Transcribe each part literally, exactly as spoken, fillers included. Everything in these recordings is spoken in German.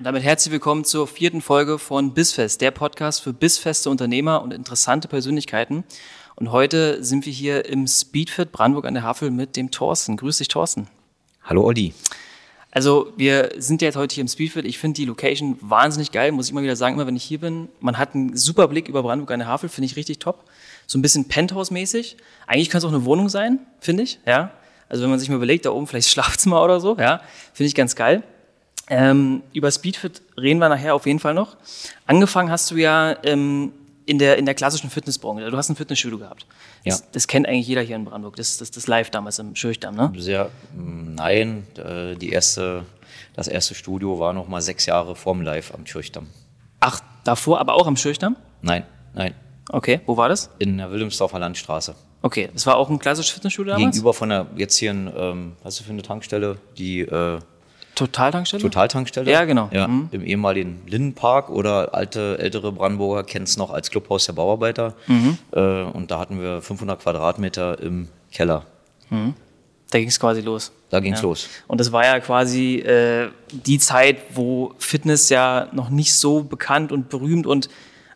Und damit herzlich willkommen zur vierten Folge von BIZZFEST, der Podcast für bizfeste Unternehmer und interessante Persönlichkeiten. Und heute sind wir hier im SPEED.FIT Brandenburg an der Havel mit dem Thorsten. Grüß dich, Thorsten. Hallo, Olli. Also wir sind ja jetzt heute hier im SPEED.FIT. Ich finde die Location wahnsinnig geil, muss ich immer wieder sagen, immer wenn ich hier bin. Man hat einen super Blick über Brandenburg an der Havel, finde ich richtig top. So ein bisschen Penthouse-mäßig. Eigentlich kann es auch eine Wohnung sein, finde ich. Ja. Also wenn man sich mal überlegt, da oben vielleicht Schlafzimmer oder so, ja, finde ich ganz geil. Ähm, über SPEED.FIT reden wir nachher auf jeden Fall noch. Angefangen hast du ja ähm, in, der, in der klassischen Fitnessbranche. Du hast ein Fitnessstudio gehabt. Ja. Das, das kennt eigentlich jeder hier in Brandenburg. Das das, das Live damals im Tschirchdamm, ne? Sehr, nein, die erste, das erste Studio war noch mal sechs Jahre vorm Live am Tschirchdamm. Ach, davor, aber auch am Tschirchdamm? Nein, nein. Okay, wo war das? In der Wilhelmsdorfer Landstraße. Okay, das war auch ein klassisches Fitnessstudio damals? Gegenüber von der, jetzt hier, ein, ähm, was ist das für eine Tankstelle? Die äh, Totaltankstelle? Totaltankstelle. Ja, genau. Ja, mhm. Im ehemaligen Lindenpark oder alte, ältere Brandenburger kennen es noch als Clubhaus der Bauarbeiter. Mhm. Äh, und da hatten wir fünfhundert Quadratmeter im Keller. Mhm. Da ging es quasi los. Da ging es ja. los. Und das war ja quasi äh, die Zeit, wo Fitness ja noch nicht so bekannt und berühmt und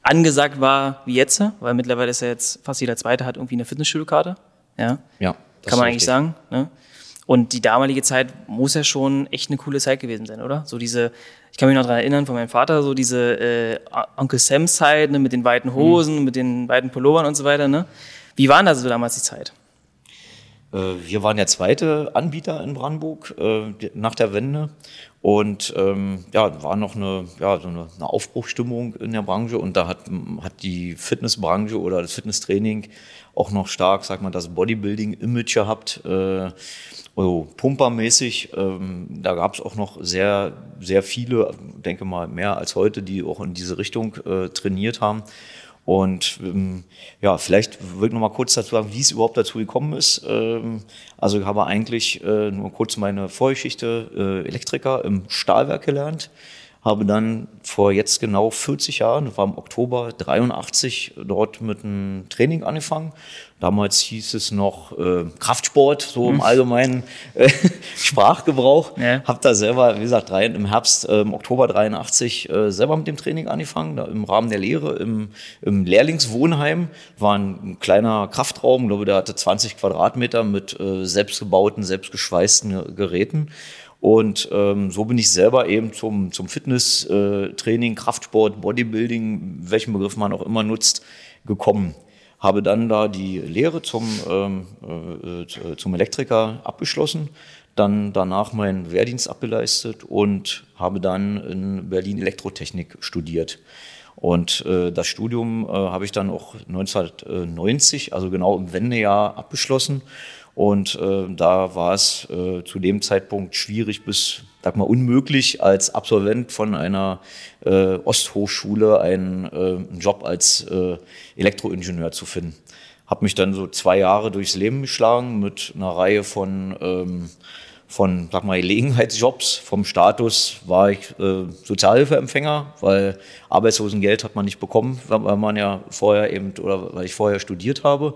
angesagt war wie jetzt, weil mittlerweile ist ja jetzt fast jeder Zweite hat irgendwie eine Fitnessstudio-Karte. Ja, ja, kann man eigentlich sagen, ne? Und die damalige Zeit muss ja schon echt eine coole Zeit gewesen sein, oder? So diese, ich kann mich noch daran erinnern von meinem Vater, so diese äh, Uncle Sam Zeit, ne, mit den weiten Hosen, mhm. mit den weiten Pullovern und so weiter, ne? Wie waren da so damals die Zeit? Äh, wir waren der zweite Anbieter in Brandenburg äh, nach der Wende und ähm, ja, war noch eine, ja, so eine, eine Aufbruchstimmung in der Branche und da hat, hat die Fitnessbranche oder das Fitnesstraining auch noch stark, sag mal, das Bodybuilding-Image gehabt. Äh, Also pumpermäßig, ähm, da gab es auch noch sehr, sehr viele, denke mal mehr als heute, die auch in diese Richtung äh, trainiert haben. Und ähm, ja, vielleicht will ich noch mal kurz dazu sagen, wie es überhaupt dazu gekommen ist. Ähm, also ich habe eigentlich äh, nur kurz meine Vorgeschichte äh, Elektriker im Stahlwerk gelernt. Habe dann vor jetzt genau vierzig Jahren, das war im Oktober dreiundachtzig, dort mit einem Training angefangen. Damals hieß es noch äh, Kraftsport, so im allgemeinen äh, Sprachgebrauch. Ja. Habe da selber, wie gesagt, drei, im Herbst, äh, im Oktober dreiundachtzig äh, selber mit dem Training angefangen. Da im Rahmen der Lehre im, im Lehrlingswohnheim war ein kleiner Kraftraum. Ich glaube, der hatte zwanzig Quadratmeter mit äh, selbstgebauten, selbstgeschweißten Geräten. Und ähm, so bin ich selber eben zum, zum Fitness, äh, Training, Kraftsport, Bodybuilding, welchen Begriff man auch immer nutzt, gekommen. Habe dann da die Lehre zum, ähm, äh, zum Elektriker abgeschlossen, dann danach meinen Wehrdienst abgeleistet und habe dann in Berlin Elektrotechnik studiert. Und äh, das Studium äh, habe ich dann auch neunzehnhundertneunzig, also genau im Wendejahr, abgeschlossen. Und äh, da war es äh, zu dem Zeitpunkt schwierig bis, sag mal, unmöglich, als Absolvent von einer äh, Osthochschule einen, äh, einen Job als äh, Elektroingenieur zu finden. Habe mich dann so zwei Jahre durchs Leben geschlagen mit einer Reihe von, ähm, von sag mal, Gelegenheitsjobs. Vom Status war ich äh, Sozialhilfeempfänger, weil Arbeitslosengeld hat man nicht bekommen, weil man ja vorher eben oder weil ich vorher studiert habe.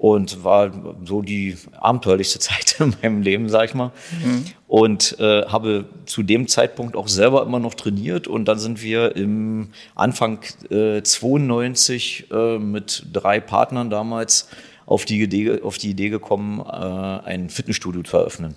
Und war so die abenteuerlichste Zeit in meinem Leben, sag ich mal. Mhm. Und äh, habe zu dem Zeitpunkt auch selber immer noch trainiert. Und dann sind wir im Anfang äh, zweiundneunzig äh, mit drei Partnern damals auf die Idee, auf die Idee gekommen, äh, ein Fitnessstudio zu eröffnen.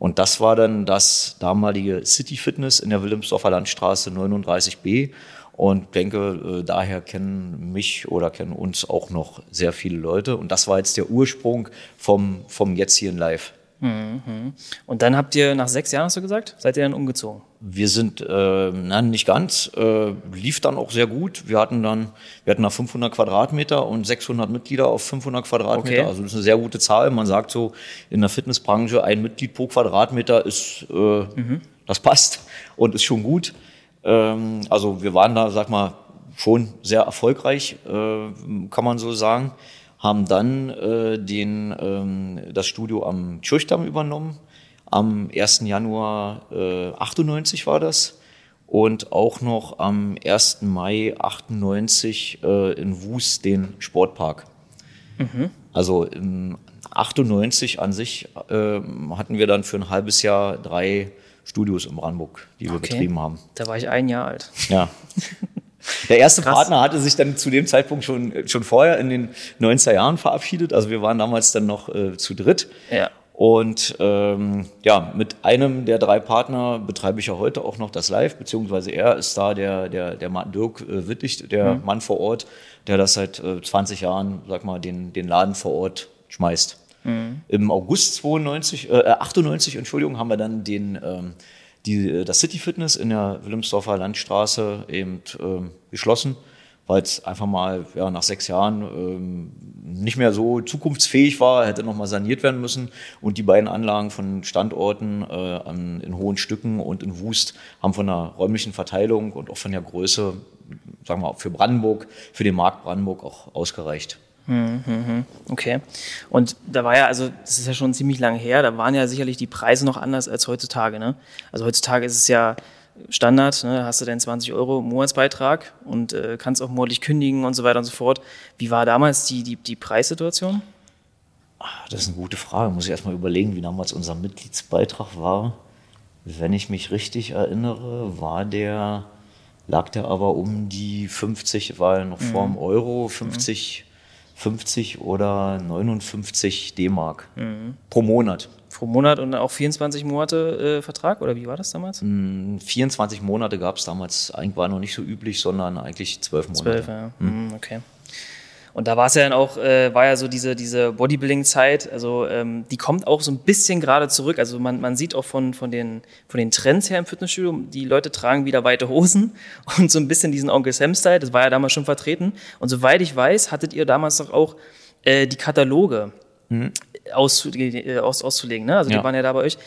Und das war dann das damalige City Fitness in der Wilhelmsdorfer Landstraße neununddreißig b. Und denke, daher kennen mich oder kennen uns auch noch sehr viele Leute. Und das war jetzt der Ursprung vom, vom jetzigen Live. Mhm. Und dann habt ihr nach sechs Jahren, hast du gesagt, seid ihr dann umgezogen? Wir sind, äh, nein, nicht ganz, äh, lief dann auch sehr gut. Wir hatten dann, wir hatten nach fünfhundert Quadratmeter und sechshundert Mitglieder auf fünfhundert Quadratmeter. Okay. Also das ist eine sehr gute Zahl. Man sagt so, in der Fitnessbranche ein Mitglied pro Quadratmeter ist, äh, mhm. das passt und ist schon gut. Also wir waren da, sag mal, schon sehr erfolgreich, kann man so sagen. Haben dann den, das Studio am Tschirchdamm übernommen. Am ersten Januar achtundneunzig war das. Und auch noch am ersten Mai achtundneunzig in Wust den Sportpark. Mhm. Also in achtundneunzig an sich hatten wir dann für ein halbes Jahr drei Studios in Brandenburg, die wir okay. betrieben haben. Da war ich ein Jahr alt. Ja. Der erste Krass. Partner hatte sich dann zu dem Zeitpunkt schon, schon vorher in den neunziger Jahren verabschiedet. Also wir waren damals dann noch äh, zu dritt. Ja. Und ähm, ja, mit einem der drei Partner betreibe ich ja heute auch noch das Live, beziehungsweise er ist da der, der, der Mann, Dirk äh, Wittig, der mhm. Mann vor Ort, der das seit äh, zwanzig Jahren, sag mal, den, den Laden vor Ort schmeißt. Mhm. Im August zweiundneunzig, äh, achtundneunzig, Entschuldigung, haben wir dann den, ähm, die, das City Fitness in der Wilhelmsdorfer Landstraße eben ähm, geschlossen, weil es einfach mal ja, nach sechs Jahren ähm, nicht mehr so zukunftsfähig war, hätte nochmal saniert werden müssen. Und die beiden Anlagen von Standorten äh, an, in Hohenstücken und in Wust haben von der räumlichen Verteilung und auch von der Größe, sagen wir mal, für Brandenburg, für den Markt Brandenburg auch ausgereicht. Okay. Und da war ja, also das ist ja schon ziemlich lange her, da waren ja sicherlich die Preise noch anders als heutzutage, ne? Also heutzutage ist es ja Standard, ne? Hast du deinen zwanzig Euro Monatsbeitrag und äh, kannst auch monatlich kündigen und so weiter und so fort. Wie war damals die, die, die Preissituation? Ach, das ist eine gute Frage, muss ich erstmal überlegen, wie damals unser Mitgliedsbeitrag war. Wenn ich mich richtig erinnere, war der, lag der aber um die fünfzig, war ja noch mhm. vor dem Euro, fünfzig... Mhm. fünfzig oder neunundfünfzig D-Mark mhm. pro Monat. Pro Monat und auch vierundzwanzig Monate äh, Vertrag? Oder wie war das damals? Mm, vierundzwanzig Monate gab es damals, war noch nicht so üblich, sondern eigentlich zwölf Monate. zwölf, ja. Mhm. Okay. Und da war es ja dann auch, äh, war ja so diese, diese Bodybuilding-Zeit, also ähm, die kommt auch so ein bisschen gerade zurück. Also man, man sieht auch von, von, den, von den Trends her im Fitnessstudio, die Leute tragen wieder weite Hosen und so ein bisschen diesen Onkel Sam-Style, das war ja damals schon vertreten. Und soweit ich weiß, hattet ihr damals doch auch äh, die Kataloge mhm. aus, äh, aus, auszulegen, ne? Also ja. die waren ja da bei euch.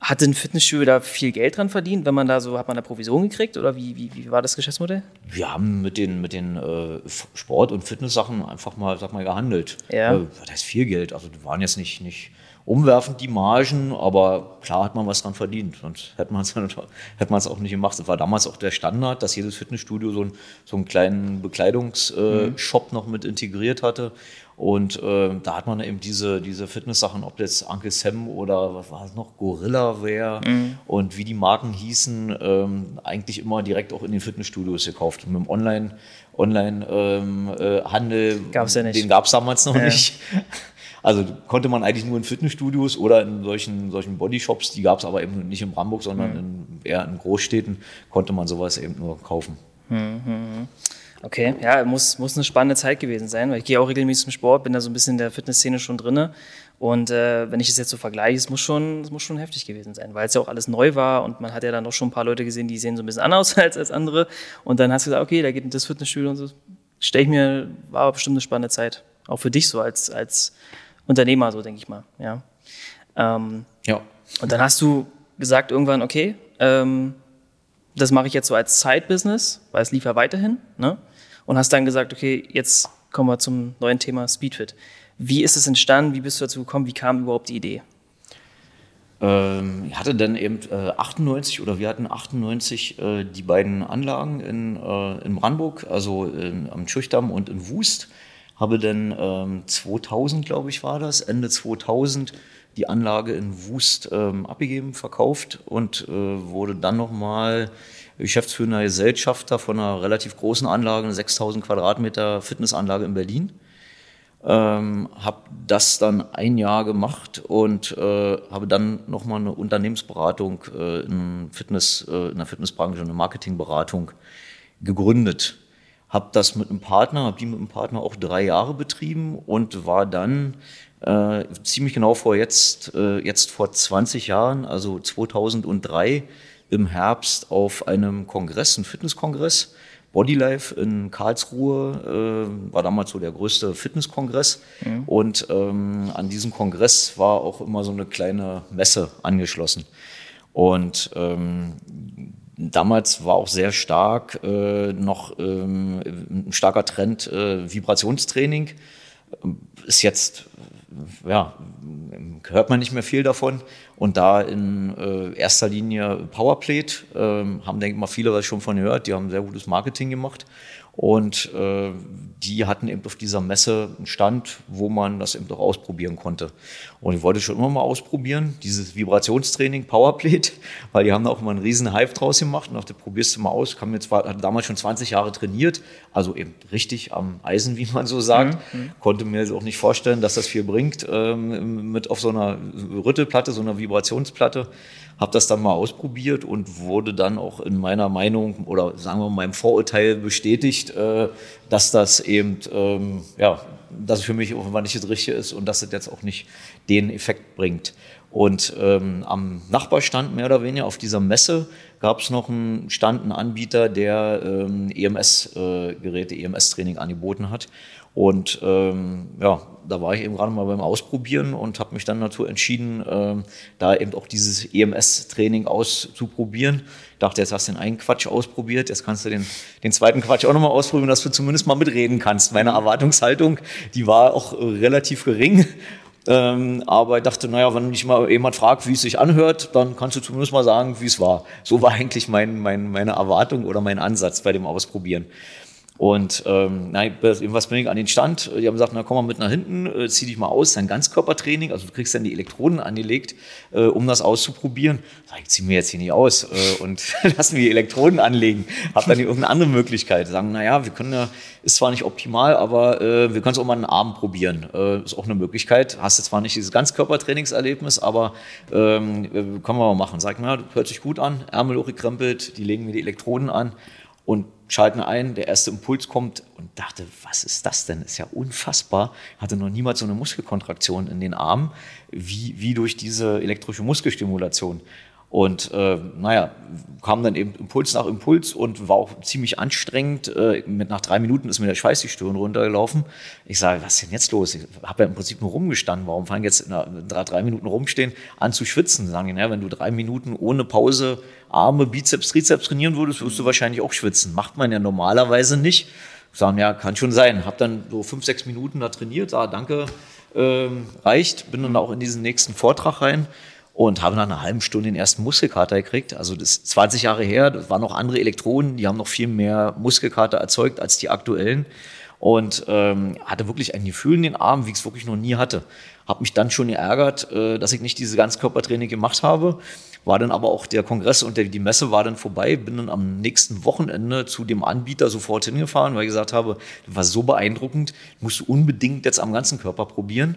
Hat ein Fitnessstudio da viel Geld dran verdient, wenn man da so, hat man da Provision gekriegt oder wie, wie, wie war das Geschäftsmodell? Wir haben mit den, mit den äh, Sport- und Fitness-Sachen einfach mal, sag mal, gehandelt. Ja. Äh, das heißt viel Geld, also die waren jetzt nicht, nicht umwerfend, die Margen, aber klar hat man was dran verdient, sonst hätte man es hätte man es auch nicht gemacht. Das war damals auch der Standard, dass jedes Fitnessstudio so, ein, so einen kleinen Bekleidungsshop mhm. noch mit integriert hatte. Und äh, da hat man eben diese, diese Fitness-Sachen, ob jetzt Uncle Sam oder was war es noch, Gorilla-Ware mhm. und wie die Marken hießen, ähm, eigentlich immer direkt auch in den Fitnessstudios gekauft. Und mit dem Online, Online-Handel, ähm, äh, gab's ja nicht. Den gab es damals noch ja. nicht. Also konnte man eigentlich nur in Fitnessstudios oder in solchen, solchen Bodyshops, die gab es aber eben nicht in Brandenburg, sondern mhm. in, eher in Großstädten, konnte man sowas eben nur kaufen. Mhm. Okay, ja, muss, muss eine spannende Zeit gewesen sein, weil ich gehe auch regelmäßig zum Sport, bin da so ein bisschen in der Fitnessszene schon drin und äh, wenn ich das jetzt so vergleiche, es muss schon, es muss schon heftig gewesen sein, weil es ja auch alles neu war und man hat ja dann doch schon ein paar Leute gesehen, die sehen so ein bisschen anders aus als, als andere und dann hast du gesagt, okay, da geht das Fitnessstudio und so, stelle ich mir, war aber bestimmt eine spannende Zeit, auch für dich so als, als Unternehmer, so denke ich mal, ja. Ähm, ja. Und dann hast du gesagt irgendwann, okay, ähm, das mache ich jetzt so als Side-Business, weil es lief ja weiterhin, ne? Und hast dann gesagt, okay, jetzt kommen wir zum neuen Thema SPEED.FIT. Wie ist es entstanden? Wie bist du dazu gekommen? Wie kam überhaupt die Idee? Ähm, ich hatte dann eben äh, achtundneunzig oder wir hatten achtundneunzig äh, die beiden Anlagen in, äh, in Brandenburg, also in, am Tschirchdamm und in Wust. Habe dann ähm, zweitausend, glaube ich, war das, Ende zweitausend die Anlage in Wust ähm, abgegeben, verkauft und äh, wurde dann nochmal geschäftsführender Gesellschafter von einer relativ großen Anlage, eine sechstausend Quadratmeter Fitnessanlage in Berlin. Ähm, habe das dann ein Jahr gemacht und äh, habe dann nochmal eine Unternehmensberatung äh, in, Fitness, äh, in der Fitnessbranche, eine Marketingberatung gegründet. Habe das mit einem Partner, habe die mit einem Partner auch drei Jahre betrieben und war dann äh, ziemlich genau vor jetzt, äh, jetzt vor zwanzig Jahren, also zweitausenddrei im Herbst auf einem Kongress, einem Fitnesskongress, Bodylife in Karlsruhe, äh, war damals so der größte Fitnesskongress mhm. und ähm, an diesem Kongress war auch immer so eine kleine Messe angeschlossen und ähm, damals war auch sehr stark äh, noch ähm, ein starker Trend äh, Vibrationstraining. Ist jetzt, ja, hört man nicht mehr viel davon. Und da in äh, erster Linie Powerplate, äh, haben, denke ich mal, viele was schon von gehört, die haben sehr gutes Marketing gemacht. Und äh, die hatten eben auf dieser Messe einen Stand, wo man das eben doch ausprobieren konnte. Und ich wollte schon immer mal ausprobieren, dieses Vibrationstraining, Powerplate, weil die haben da auch immer einen riesen Hype draus gemacht. Und dachte, probierst du mal aus. Ich habe zwar hatte damals schon zwanzig Jahre trainiert, also eben richtig am Eisen, wie man so sagt. Mhm. Konnte mir also auch nicht vorstellen, dass das viel bringt, ähm, mit auf so einer Rüttelplatte, so einer Vibrationsplatte. Habe das dann mal ausprobiert und wurde dann auch in meiner Meinung oder sagen wir mal meinem Vorurteil bestätigt, dass das eben, ja, dass es für mich offenbar nicht das Richtige ist und dass es jetzt auch nicht den Effekt bringt. Und ähm, am Nachbarstand mehr oder weniger auf dieser Messe gab es noch einen Stand, einen Anbieter, der ähm, E M S-Geräte, äh, E M S-Training angeboten hat. Und ähm, ja, da war ich eben gerade mal beim Ausprobieren und habe mich dann dazu entschieden, ähm, da eben auch dieses E M S-Training auszuprobieren. Ich dachte, jetzt hast du den einen Quatsch ausprobiert, jetzt kannst du den, den zweiten Quatsch auch nochmal ausprobieren, dass du zumindest mal mitreden kannst. Meine Erwartungshaltung, die war auch äh, relativ gering. Ähm, aber ich dachte, naja, wenn mich mal jemand fragt, wie es sich anhört, dann kannst du zumindest mal sagen, wie es war. So war eigentlich mein, mein, meine Erwartung oder mein Ansatz bei dem Ausprobieren. Und ähm, nein, was bin ich an den Stand? Die haben gesagt, na komm mal mit nach hinten, äh, zieh dich mal aus, dein Ganzkörpertraining. Also du kriegst dann die Elektroden angelegt, äh, um das auszuprobieren. Sag, ich zieh mir jetzt hier nicht aus äh, und lass mir die Elektroden anlegen. Hab dann irgendeine andere Möglichkeit. Sagen, naja, wir können ja, ist zwar nicht optimal, aber äh, wir können es auch mal einen Arm probieren. Äh, ist auch eine Möglichkeit. Hast du zwar nicht dieses Ganzkörpertrainingserlebnis, aber ähm, können wir mal machen. Sag, na, hört sich gut an, Ärmel hochgekrempelt, die legen mir die Elektroden an. Und schalten ein, der erste Impuls kommt und dachte, was ist das denn? Ist ja unfassbar. Hatte noch niemals so eine Muskelkontraktion in den Armen, wie, wie durch diese elektrische Muskelstimulation. Und äh, naja, kam dann eben Impuls nach Impuls und war auch ziemlich anstrengend. Äh, mit, nach drei Minuten ist mir der Schweiß die Stirn runtergelaufen. Ich sage, was ist denn jetzt los? Ich habe ja im Prinzip nur rumgestanden. Warum fangen jetzt in drei, drei Minuten rumstehen an zu schwitzen? Sagen die, naja, wenn du drei Minuten ohne Pause Arme, Bizeps, Trizeps trainieren würdest, würdest du wahrscheinlich auch schwitzen. Macht man ja normalerweise nicht. Sagen, ja, kann schon sein. Habe dann so fünf, sechs Minuten da trainiert. Ah, danke, ähm, reicht. Bin dann auch in diesen nächsten Vortrag rein. Und habe nach einer halben Stunde den ersten Muskelkater gekriegt. Also das ist zwanzig Jahre her, das waren noch andere Elektroden, die haben noch viel mehr Muskelkater erzeugt als die aktuellen. Und ähm, hatte wirklich ein Gefühl in den Armen, wie ich es wirklich noch nie hatte. Habe mich dann schon geärgert, äh, dass ich nicht dieses Ganzkörpertraining gemacht habe. War dann aber auch der Kongress und der, die Messe war dann vorbei. Bin dann am nächsten Wochenende zu dem Anbieter sofort hingefahren, weil ich gesagt habe, das war so beeindruckend, musst du unbedingt jetzt am ganzen Körper probieren.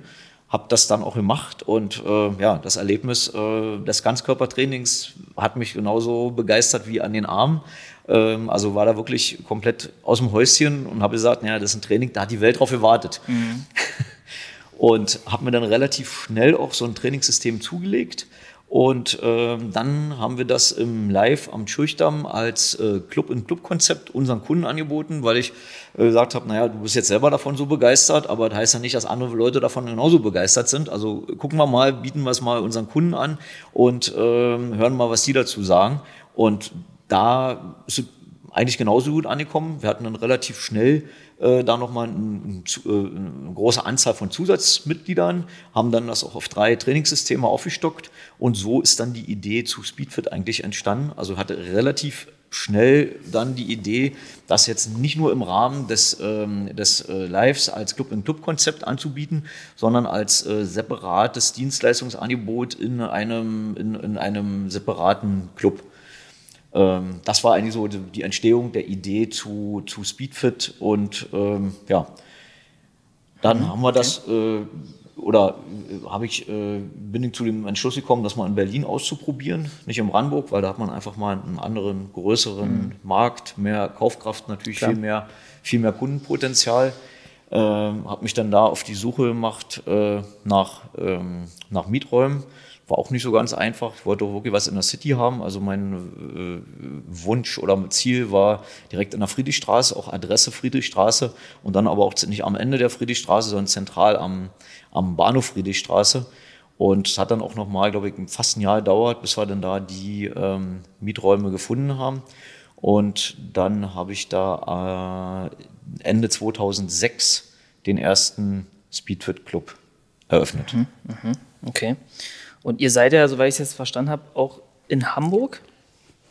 Habe das dann auch gemacht und äh, ja, das Erlebnis äh, des Ganzkörpertrainings hat mich genauso begeistert wie an den Armen. Ähm, also war da wirklich komplett aus dem Häuschen und habe gesagt, naja, das ist ein Training, da hat die Welt drauf gewartet. Mhm. Und habe mir dann relativ schnell auch so ein Trainingssystem zugelegt. Und äh, dann haben wir das im Live am Tschirchdamm als äh, Club-in-Club-Konzept unseren Kunden angeboten, weil ich äh, gesagt habe, naja, du bist jetzt selber davon so begeistert, aber das heißt ja nicht, dass andere Leute davon genauso begeistert sind. Also gucken wir mal, bieten wir es mal unseren Kunden an und äh, hören mal, was die dazu sagen. Und da ist es eigentlich genauso gut angekommen. Wir hatten dann relativ schnell äh, da nochmal ein, ein, eine große Anzahl von Zusatzmitgliedern, haben dann das auch auf drei Trainingssysteme aufgestockt und so ist dann die Idee zu SPEED.FIT eigentlich entstanden. Also hatte relativ schnell dann die Idee, das jetzt nicht nur im Rahmen des, ähm, des äh, Lives als Club-in-Club-Konzept anzubieten, sondern als äh, separates Dienstleistungsangebot in einem, in, in einem separaten Club. Das war eigentlich so die Entstehung der Idee zu, zu SPEED.FIT und ähm, ja, dann mhm, haben wir das okay. äh, oder habe ich äh, bin ich zu dem Entschluss gekommen, das mal in Berlin auszuprobieren, nicht in Brandenburg, weil da hat man einfach mal einen anderen, größeren mhm. Markt, mehr Kaufkraft natürlich, Klar. viel mehr, viel mehr Kundenpotenzial. Ähm, habe mich dann da auf die Suche gemacht äh, nach, ähm, nach Mieträumen. War auch nicht so ganz einfach. Ich wollte wirklich was in der City haben. Also mein äh, Wunsch oder mein Ziel war direkt in der Friedrichstraße, auch Adresse Friedrichstraße und dann aber auch nicht am Ende der Friedrichstraße, sondern zentral am, am Bahnhof Friedrichstraße. Und es hat dann auch nochmal, glaube ich, fast ein Jahr gedauert, bis wir dann da die ähm, Mieträume gefunden haben. Und dann habe ich da äh, Ende zweitausendsechs den ersten SPEED.FIT Club eröffnet. Mhm, okay. Und ihr seid ja, soweit ich es jetzt verstanden habe, auch in Hamburg.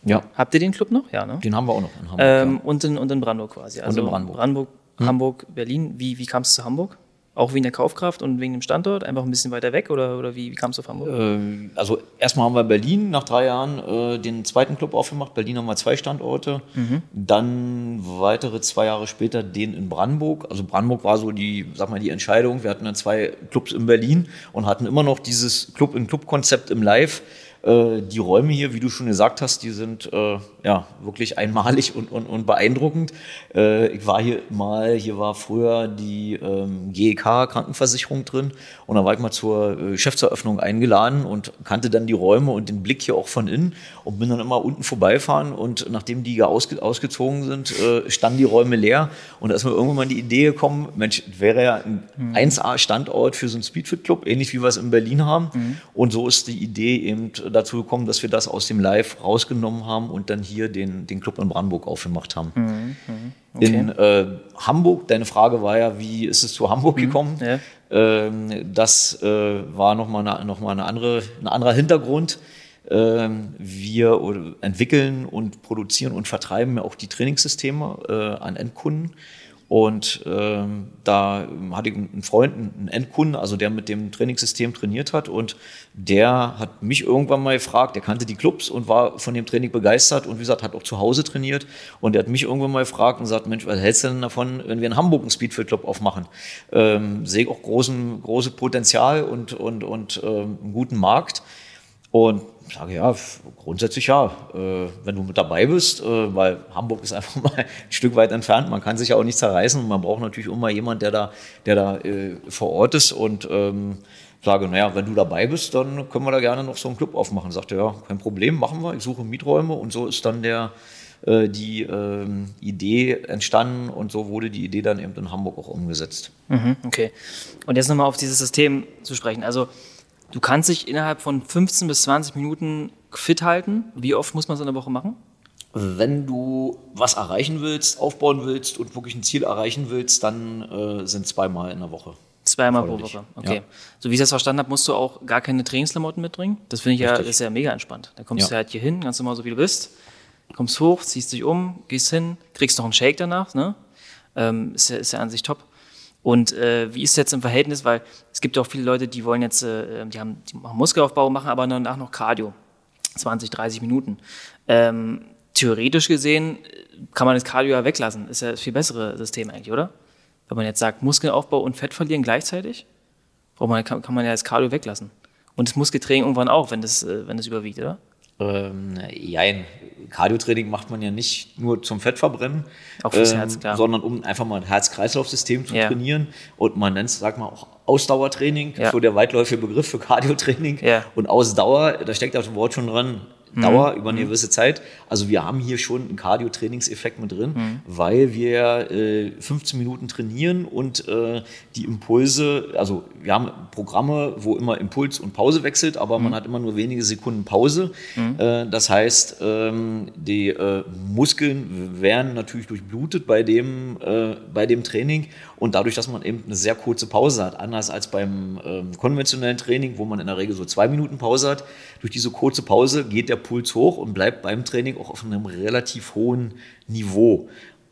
Ja. Habt ihr den Club noch? Ja, ne? Den haben wir auch noch in Hamburg. Ähm, ja. und, in, und in Brandenburg quasi. Also und in Brandenburg. Brandenburg, hm. Hamburg, Berlin. Wie, wie kam es zu Hamburg? Auch wegen der Kaufkraft und wegen dem Standort? Einfach ein bisschen weiter weg oder, oder wie, wie kam es auf Hamburg? Ähm, also erstmal haben wir Berlin nach drei Jahren äh, den zweiten Club aufgemacht. Berlin haben wir zwei Standorte. Mhm. Dann weitere zwei Jahre später den in Brandenburg. Also Brandenburg war so die, sag mal, die Entscheidung. Wir hatten dann zwei Clubs in Berlin und hatten immer noch dieses Club-in-Club-Konzept im Live. Äh, die Räume hier, wie du schon gesagt hast, die sind äh, ja wirklich einmalig und, und, und beeindruckend. Äh, ich war hier mal, hier war früher die ähm, G E K-Krankenversicherung drin und da war ich mal zur äh, Geschäftseröffnung eingeladen und kannte dann die Räume und den Blick hier auch von innen und bin dann immer unten vorbeifahren und nachdem die hier ausge- ausgezogen sind, äh, standen die Räume leer und da ist mir irgendwann mal die Idee gekommen, Mensch, wäre ja ein mhm. eins A-Standort für so einen Speed-Fit-Club, ähnlich wie wir es in Berlin haben mhm. und so ist die Idee eben dazu gekommen, dass wir das aus dem Live rausgenommen haben und dann hier den, den Club in Brandenburg aufgemacht haben. Mhm, okay. In äh, Hamburg, deine Frage war ja, wie ist es zu Hamburg mhm, gekommen? Ja. Ähm, das äh, war nochmal eine, noch mal eine andere, ein anderer Hintergrund. Ähm, wir oder, entwickeln und produzieren und vertreiben ja auch die Trainingssysteme äh, an Endkunden. Und ähm, da hatte ich einen Freund, einen Endkunden, also der mit dem Trainingssystem trainiert hat und der hat mich irgendwann mal gefragt, der kannte die Clubs und war von dem Training begeistert und wie gesagt, hat auch zu Hause trainiert und der hat mich irgendwann mal gefragt und sagt, Mensch, was hältst du denn davon, wenn wir in Hamburg einen Speed-Fit-Club aufmachen? Ähm, sehe ich auch großen, großes Potenzial und, und, und ähm, einen guten Markt. Und ich sage, ja, grundsätzlich ja, äh, wenn du mit dabei bist, äh, weil Hamburg ist einfach mal ein Stück weit entfernt, man kann sich ja auch nicht zerreißen und man braucht natürlich immer jemanden, der da, der da äh, vor Ort ist und ähm, sage, naja, wenn du dabei bist, dann können wir da gerne noch so einen Club aufmachen. Sagt er, ja, kein Problem, machen wir, ich suche Mieträume und so ist dann der, äh, die äh, Idee entstanden und so wurde die Idee dann eben in Hamburg auch umgesetzt. Mhm, okay, und jetzt nochmal auf dieses System zu sprechen, also du kannst dich innerhalb von fünfzehn bis zwanzig Minuten fit halten. Wie oft muss man es in der Woche machen? Wenn du was erreichen willst, aufbauen willst und wirklich ein Ziel erreichen willst, dann äh, sind zweimal in der Woche. Zweimal pro Woche, okay. Ja. So wie ich das verstanden habe, musst du auch gar keine Trainingsklamotten mitbringen. Das finde ich ja, das ist ja mega entspannt. Da kommst ja. du halt hier hin, ganz normal so wie du bist, kommst hoch, ziehst dich um, gehst hin, kriegst noch einen Shake danach, ne? Ähm, ist ja, ist ja an sich top. Und äh, wie ist es jetzt im Verhältnis, weil es gibt ja auch viele Leute, die wollen jetzt, äh, die, haben, die machen Muskelaufbau, machen aber danach noch Cardio, zwanzig, dreißig Minuten. Ähm, theoretisch gesehen kann man das Cardio ja weglassen, ist ja das viel bessere System eigentlich, oder? Wenn man jetzt sagt, Muskelaufbau und Fett verlieren gleichzeitig, man, kann, kann man ja das Cardio weglassen. Und das Muskeltraining irgendwann auch, wenn das, äh, wenn das überwiegt, oder? Ähm, jein. Cardio-Training macht man ja nicht nur zum Fettverbrennen, auch fürs ähm, Herz, klar. Sondern um einfach mal ein Herz-Kreislauf-System zu ja. trainieren. Und man nennt es, sag mal, auch Ausdauertraining, ja. so der weitläufige Begriff für Cardio-Training. Ja. Und Ausdauer, da steckt auf dem Wort schon dran, Dauer mhm. über eine gewisse Zeit. Also wir haben hier schon einen Cardio-Trainingseffekt mit drin, mhm. weil wir äh, fünfzehn Minuten trainieren und äh, die Impulse, also wir haben Programme, wo immer Impuls und Pause wechselt, aber mhm. man hat immer nur wenige Sekunden Pause. Mhm. Äh, das heißt, ähm, die äh, Muskeln werden natürlich durchblutet bei dem, äh, bei dem Training und dadurch, dass man eben eine sehr kurze Pause hat, anders als beim ähm, konventionellen Training, wo man in der Regel so zwei Minuten Pause hat, durch diese kurze Pause geht der Puls hoch und bleibt beim Training auch auf einem relativ hohen Niveau.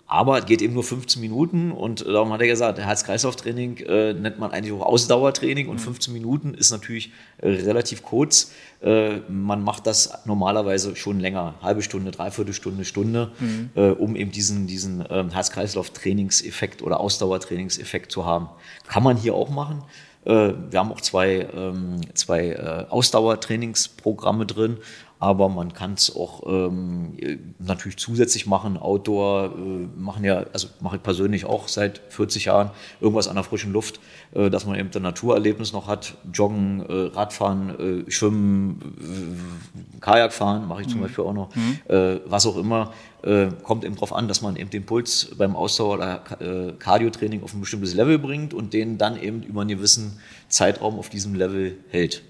Aber es geht eben nur fünfzehn Minuten und darum hat er gesagt, Herz-Kreislauf-Training äh, nennt man eigentlich auch Ausdauertraining und mhm. fünfzehn Minuten ist natürlich äh, relativ kurz. Äh, man macht das normalerweise schon länger, halbe Stunde, dreiviertel Stunde, Stunde, mhm. äh, um eben diesen, diesen äh, Herz-Kreislauf-Trainingseffekt oder Ausdauertrainingseffekt zu haben. Kann man hier auch machen. Äh, wir haben auch zwei, ähm, zwei äh, Ausdauertrainingsprogramme drin. Aber man kann es auch ähm, natürlich zusätzlich machen, Outdoor, äh, machen ja, also mache ich persönlich auch seit vierzig Jahren irgendwas an der frischen Luft, äh, dass man eben das Naturerlebnis noch hat, Joggen, äh, Radfahren, äh, Schwimmen, äh, Kajakfahren mache ich zum mhm. Beispiel auch noch, mhm. äh, was auch immer, äh, kommt eben darauf an, dass man eben den Puls beim Ausdauer- oder äh, Cardio-Training auf ein bestimmtes Level bringt und den dann eben über einen gewissen Zeitraum auf diesem Level hält.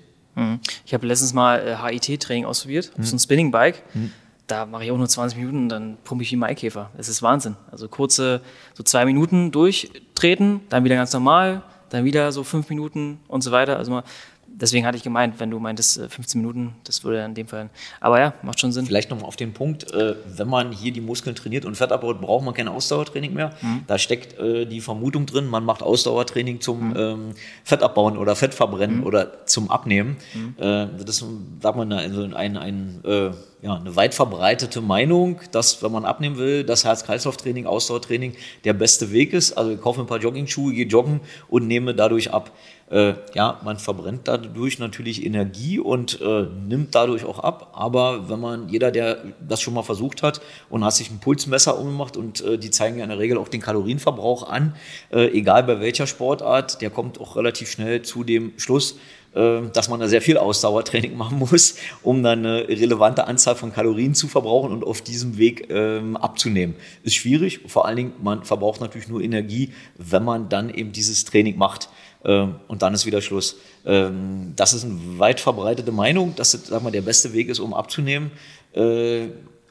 Ich habe letztens mal H I T-Training ausprobiert, auf mhm. so ein Spinning-Bike. Mhm. Da mache ich auch nur zwanzig Minuten und dann pumpe ich wie Maikäfer. Das ist Wahnsinn. Also kurze, so zwei Minuten durchtreten, dann wieder ganz normal, dann wieder so fünf Minuten und so weiter. Also mal deswegen hatte ich gemeint, wenn du meintest, fünfzehn Minuten, das würde in dem Fall, aber ja, macht schon Sinn. Vielleicht nochmal auf den Punkt, äh, wenn man hier die Muskeln trainiert und Fett abbaut, braucht man kein Ausdauertraining mehr. Mhm. Da steckt äh, die Vermutung drin, man macht Ausdauertraining zum mhm. ähm, Fett abbauen oder Fett verbrennen mhm. oder zum Abnehmen. Mhm. Äh, das sagt man also in ein, ein, äh, ja, eine weit verbreitete Meinung, dass wenn man abnehmen will, das Herz-Kreislauf-Training, Ausdauertraining der beste Weg ist. Also ich kaufe ein paar Jogging-Schuhe, gehe joggen und nehme dadurch ab. Äh, ja, man verbrennt dadurch natürlich Energie und äh, nimmt dadurch auch ab. Aber wenn man, jeder, der das schon mal versucht hat und hat sich ein Pulsmesser umgemacht und äh, die zeigen ja in der Regel auch den Kalorienverbrauch an, äh, egal bei welcher Sportart, der kommt auch relativ schnell zu dem Schluss, dass man da sehr viel Ausdauertraining machen muss, um dann eine relevante Anzahl von Kalorien zu verbrauchen und auf diesem Weg ähm, abzunehmen. Ist schwierig, vor allen Dingen, man verbraucht natürlich nur Energie, wenn man dann eben dieses Training macht ähm, und dann ist wieder Schluss. Ähm, das ist eine weit verbreitete Meinung, dass das, sag mal, der beste Weg ist, um abzunehmen. Äh,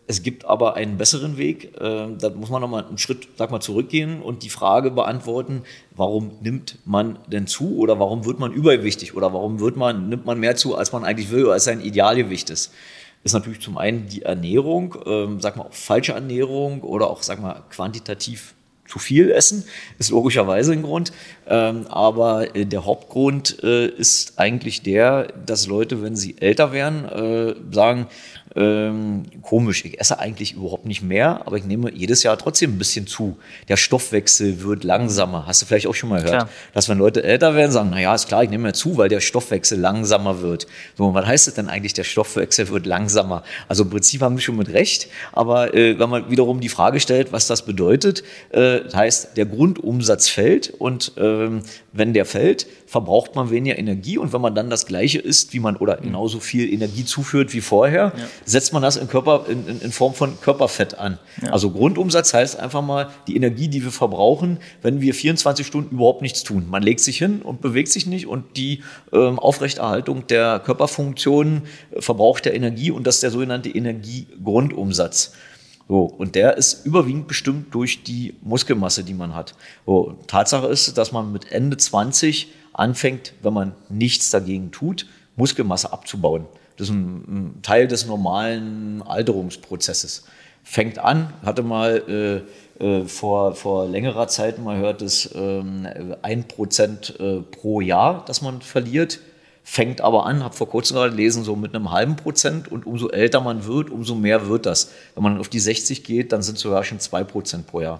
Es gibt aber einen besseren Weg, da muss man nochmal einen Schritt, sag mal, zurückgehen und die Frage beantworten, warum nimmt man denn zu oder warum wird man übergewichtig oder warum wird man, nimmt man mehr zu, als man eigentlich will oder als sein Idealgewicht ist. Ist natürlich zum einen die Ernährung, ähm, sag mal auch falsche Ernährung oder auch, sag mal, quantitativ zu viel essen, ist logischerweise ein Grund, ähm, aber der Hauptgrund äh, ist eigentlich der, dass Leute, wenn sie älter werden, äh, sagen, ähm, komisch, ich esse eigentlich überhaupt nicht mehr, aber ich nehme jedes Jahr trotzdem ein bisschen zu. Der Stoffwechsel wird langsamer, hast du vielleicht auch schon mal gehört, klar. Dass wenn Leute älter werden, sagen, naja, ist klar, ich nehme mehr zu, weil der Stoffwechsel langsamer wird. So, was heißt das denn eigentlich, der Stoffwechsel wird langsamer? Also im Prinzip haben wir schon mit recht, aber äh, wenn man wiederum die Frage stellt, was das bedeutet, äh, das heißt, der Grundumsatz fällt und ähm, wenn der fällt, verbraucht man weniger Energie und wenn man dann das Gleiche isst, wie man oder genauso viel Energie zuführt wie vorher, ja. setzt man das in, Körper, in, in, in Form von Körperfett an. Ja. Also Grundumsatz heißt einfach mal die Energie, die wir verbrauchen, wenn wir vierundzwanzig Stunden überhaupt nichts tun. Man legt sich hin und bewegt sich nicht und die ähm, Aufrechterhaltung der Körperfunktionen äh, verbraucht der Energie und das ist der sogenannte Energiegrundumsatz. So, und der ist überwiegend bestimmt durch die Muskelmasse, die man hat. So, Tatsache ist, dass man mit Ende zwanzig anfängt, wenn man nichts dagegen tut, Muskelmasse abzubauen. Das ist ein, ein Teil des normalen Alterungsprozesses. Fängt an, hatte mal äh, äh, vor, vor längerer Zeit mal gehört, dass ähm, ein Prozent äh, pro Jahr, das man verliert. Fängt aber an, habe vor kurzem gerade gelesen, so mit einem halben Prozent und umso älter man wird, umso mehr wird das. Wenn man auf die sechzig geht, dann sind sogar schon zwei Prozent pro Jahr.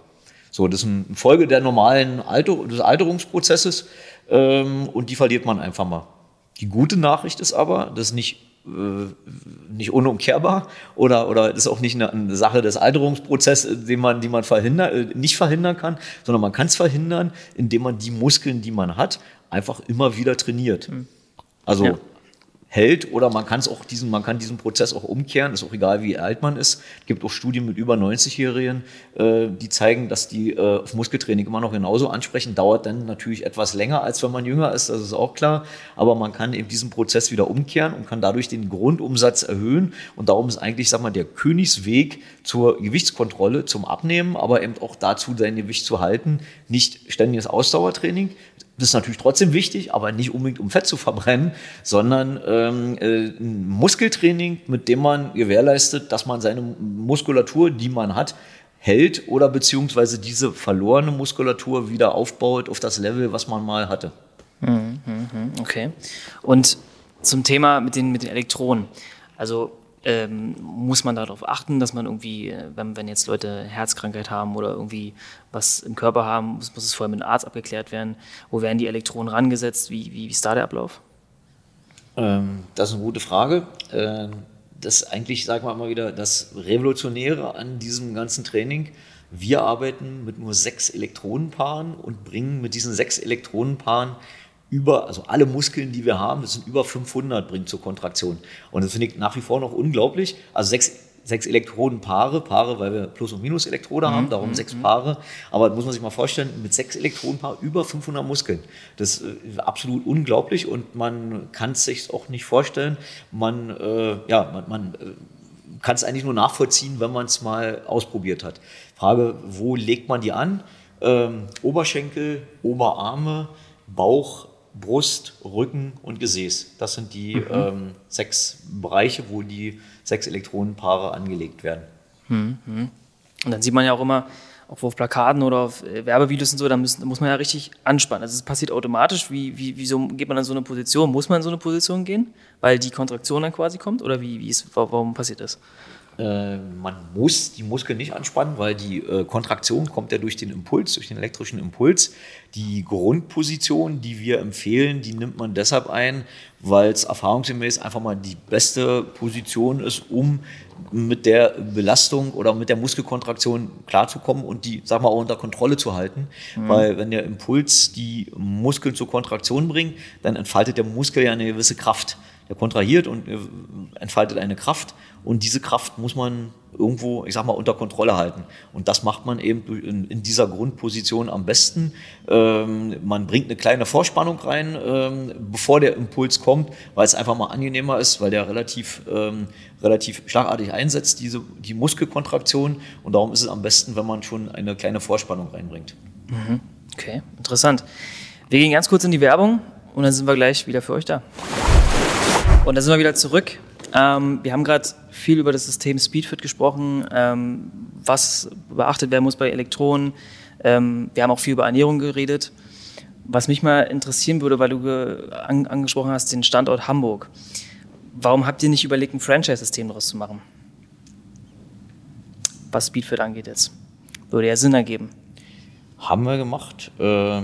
So, das ist eine Folge der normalen Alter, des Alterungsprozesses ähm, und die verliert man einfach mal. Die gute Nachricht ist aber, dass nicht nicht unumkehrbar oder, oder ist auch nicht eine, eine Sache des Alterungsprozesses, den man, die man verhindern, nicht verhindern kann, sondern man kann es verhindern, indem man die Muskeln, die man hat, einfach immer wieder trainiert. Mhm. Also ja. hält oder man, kann's auch diesen, man kann diesen Prozess auch umkehren, ist auch egal, wie alt man ist. Es gibt auch Studien mit über neunzigjährigen, äh, die zeigen, dass die äh, auf Muskeltraining immer noch genauso ansprechen. Dauert dann natürlich etwas länger, als wenn man jünger ist, das ist auch klar. Aber man kann eben diesen Prozess wieder umkehren und kann dadurch den Grundumsatz erhöhen. Und darum ist eigentlich, sag mal, der Königsweg zur Gewichtskontrolle, zum Abnehmen, aber eben auch dazu, sein Gewicht zu halten, nicht ständiges Ausdauertraining. Das ist natürlich trotzdem wichtig, aber nicht unbedingt, um Fett zu verbrennen, sondern ähm, äh, ein Muskeltraining, mit dem man gewährleistet, dass man seine Muskulatur, die man hat, hält oder beziehungsweise diese verlorene Muskulatur wieder aufbaut auf das Level, was man mal hatte. Mhm, mh, okay. Und zum Thema mit den, mit den Elektronen. Also ähm, muss man darauf achten, dass man irgendwie, wenn, wenn jetzt Leute Herzkrankheit haben oder irgendwie was im Körper haben, muss, muss es vorher mit einem Arzt abgeklärt werden. Wo werden die Elektronen rangesetzt? Wie, wie, wie ist da der Ablauf? Ähm, das ist eine gute Frage. Äh, das ist eigentlich, sagen wir mal wieder, das Revolutionäre an diesem ganzen Training. Wir arbeiten mit nur sechs Elektronenpaaren und bringen mit diesen sechs Elektronenpaaren über, also alle Muskeln, die wir haben, das sind über fünfhundert, bringt zur Kontraktion. Und das finde ich nach wie vor noch unglaublich. Also sechs, sechs Elektronenpaare, Paare, weil wir Plus- und Minus-Elektrode mhm. haben, darum mhm. sechs Paare. Aber das muss man sich mal vorstellen, mit sechs Elektronenpaaren über fünfhundert Muskeln. Das ist absolut unglaublich und man kann es sich auch nicht vorstellen. Man, äh, ja, man, man äh, kann es eigentlich nur nachvollziehen, wenn man es mal ausprobiert hat. Frage, wo legt man die an? Ähm, Oberschenkel, Oberarme, Bauch, Brust, Rücken und Gesäß. Das sind die mhm. ähm, sechs Bereiche, wo die sechs Elektronenpaare angelegt werden. Mhm. Und dann sieht man ja auch immer, auch auf Plakaten oder auf Werbevideos und so, da, müssen, da muss man ja richtig anspannen. Also es passiert automatisch. Wie, wie, wieso geht man dann in so eine Position? Muss man in so eine Position gehen, weil die Kontraktion dann quasi kommt? Oder wie, wie ist, warum passiert das? Äh, man muss die Muskeln nicht anspannen, weil die äh, Kontraktion kommt ja durch den Impuls, durch den elektrischen Impuls. Die Grundposition, die wir empfehlen, die nimmt man deshalb ein, weil es erfahrungsgemäß einfach mal die beste Position ist, um mit der Belastung oder mit der Muskelkontraktion klarzukommen und die, sag mal, auch unter Kontrolle zu halten. Mhm. Weil wenn der Impuls die Muskeln zur Kontraktion bringt, dann entfaltet der Muskel ja eine gewisse Kraft. Der kontrahiert und entfaltet eine Kraft und diese Kraft muss man irgendwo, ich sag mal, unter Kontrolle halten. Und das macht man eben in, in dieser Grundposition am besten. Ähm, man bringt eine kleine Vorspannung rein, ähm, bevor der Impuls kommt, weil es einfach mal angenehmer ist, weil der relativ, ähm, relativ schlagartig einsetzt, diese, die Muskelkontraktion. Und darum ist es am besten, wenn man schon eine kleine Vorspannung reinbringt. Mhm. Okay, interessant. Wir gehen ganz kurz in die Werbung und dann sind wir gleich wieder für euch da. Und da sind wir wieder zurück. Ähm, wir haben gerade viel über das System SPEED.FIT gesprochen, ähm, was beachtet werden muss bei Elektronen. Ähm, wir haben auch viel über Ernährung geredet. Was mich mal interessieren würde, weil du an, angesprochen hast, den Standort Hamburg. Warum habt ihr nicht überlegt, ein Franchise-System daraus zu machen? Was SPEED.FIT angeht jetzt. Würde ja Sinn ergeben. Haben wir gemacht. Äh